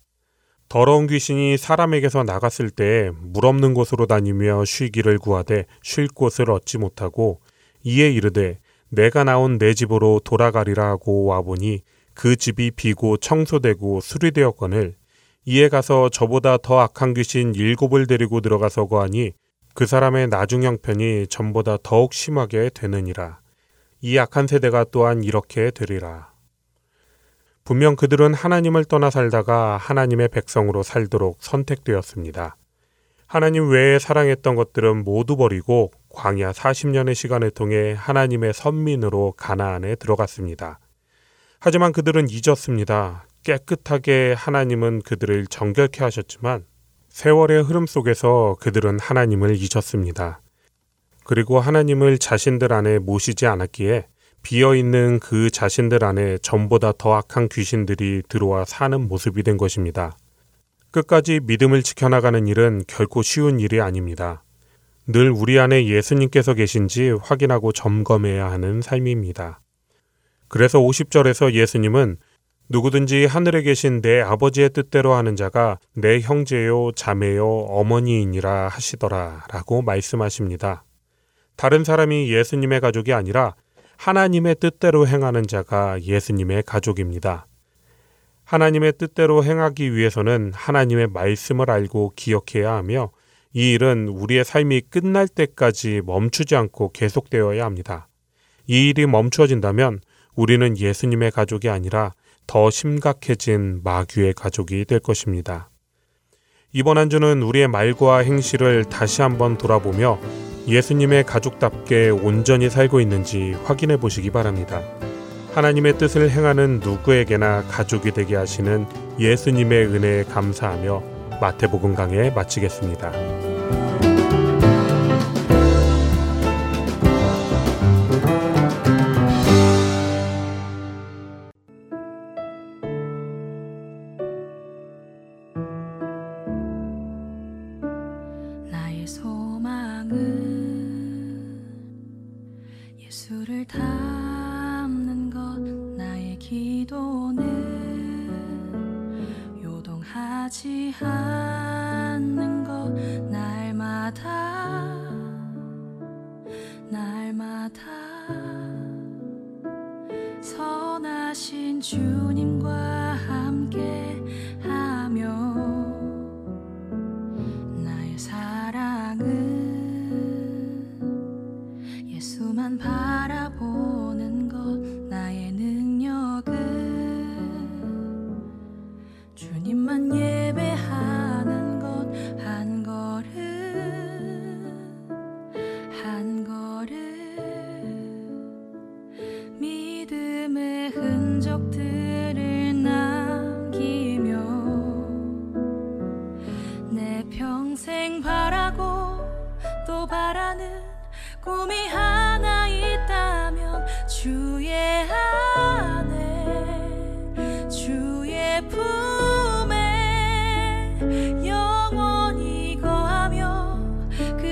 더러운 귀신이 사람에게서 나갔을 때 물 없는 곳으로 다니며 쉬기를 구하되 쉴 곳을 얻지 못하고 이에 이르되 내가 나온 내 집으로 돌아가리라 하고 와보니 그 집이 비고 청소되고 수리되었거늘 이에 가서 저보다 더 악한 귀신 7을 데리고 들어가서 거하니 그 사람의 나중 형편이 전보다 더욱 심하게 되느니라. 이 악한 세대가 또한 이렇게 되리라. 분명 그들은 하나님을 떠나 살다가 하나님의 백성으로 살도록 선택되었습니다. 하나님 외에 사랑했던 것들은 모두 버리고 광야 40년의 시간을 통해 하나님의 선민으로 가나안에 들어갔습니다. 하지만 그들은 잊었습니다. 깨끗하게 하나님은 그들을 정결케 하셨지만 세월의 흐름 속에서 그들은 하나님을 잊었습니다. 그리고 하나님을 자신들 안에 모시지 않았기에 비어있는 그 자신들 안에 전보다 더 악한 귀신들이 들어와 사는 모습이 된 것입니다. 끝까지 믿음을 지켜나가는 일은 결코 쉬운 일이 아닙니다. 늘 우리 안에 예수님께서 계신지 확인하고 점검해야 하는 삶입니다. 그래서 50절에서 예수님은 누구든지 하늘에 계신 내 아버지의 뜻대로 하는 자가 내 형제요 자매요 어머니이니라 하시더라 라고 말씀하십니다. 다른 사람이 예수님의 가족이 아니라 하나님의 뜻대로 행하는 자가 예수님의 가족입니다. 하나님의 뜻대로 행하기 위해서는 하나님의 말씀을 알고 기억해야 하며 이 일은 우리의 삶이 끝날 때까지 멈추지 않고 계속되어야 합니다. 이 일이 멈추어진다면 우리는 예수님의 가족이 아니라 더 심각해진 마귀의 가족이 될 것입니다. 이번 한 주는 우리의 말과 행실을 다시 한번 돌아보며 예수님의 가족답게 온전히 살고 있는지 확인해 보시기 바랍니다. 하나님의 뜻을 행하는 누구에게나 가족이 되게 하시는 예수님의 은혜에 감사하며 마태복음 강해 마치겠습니다.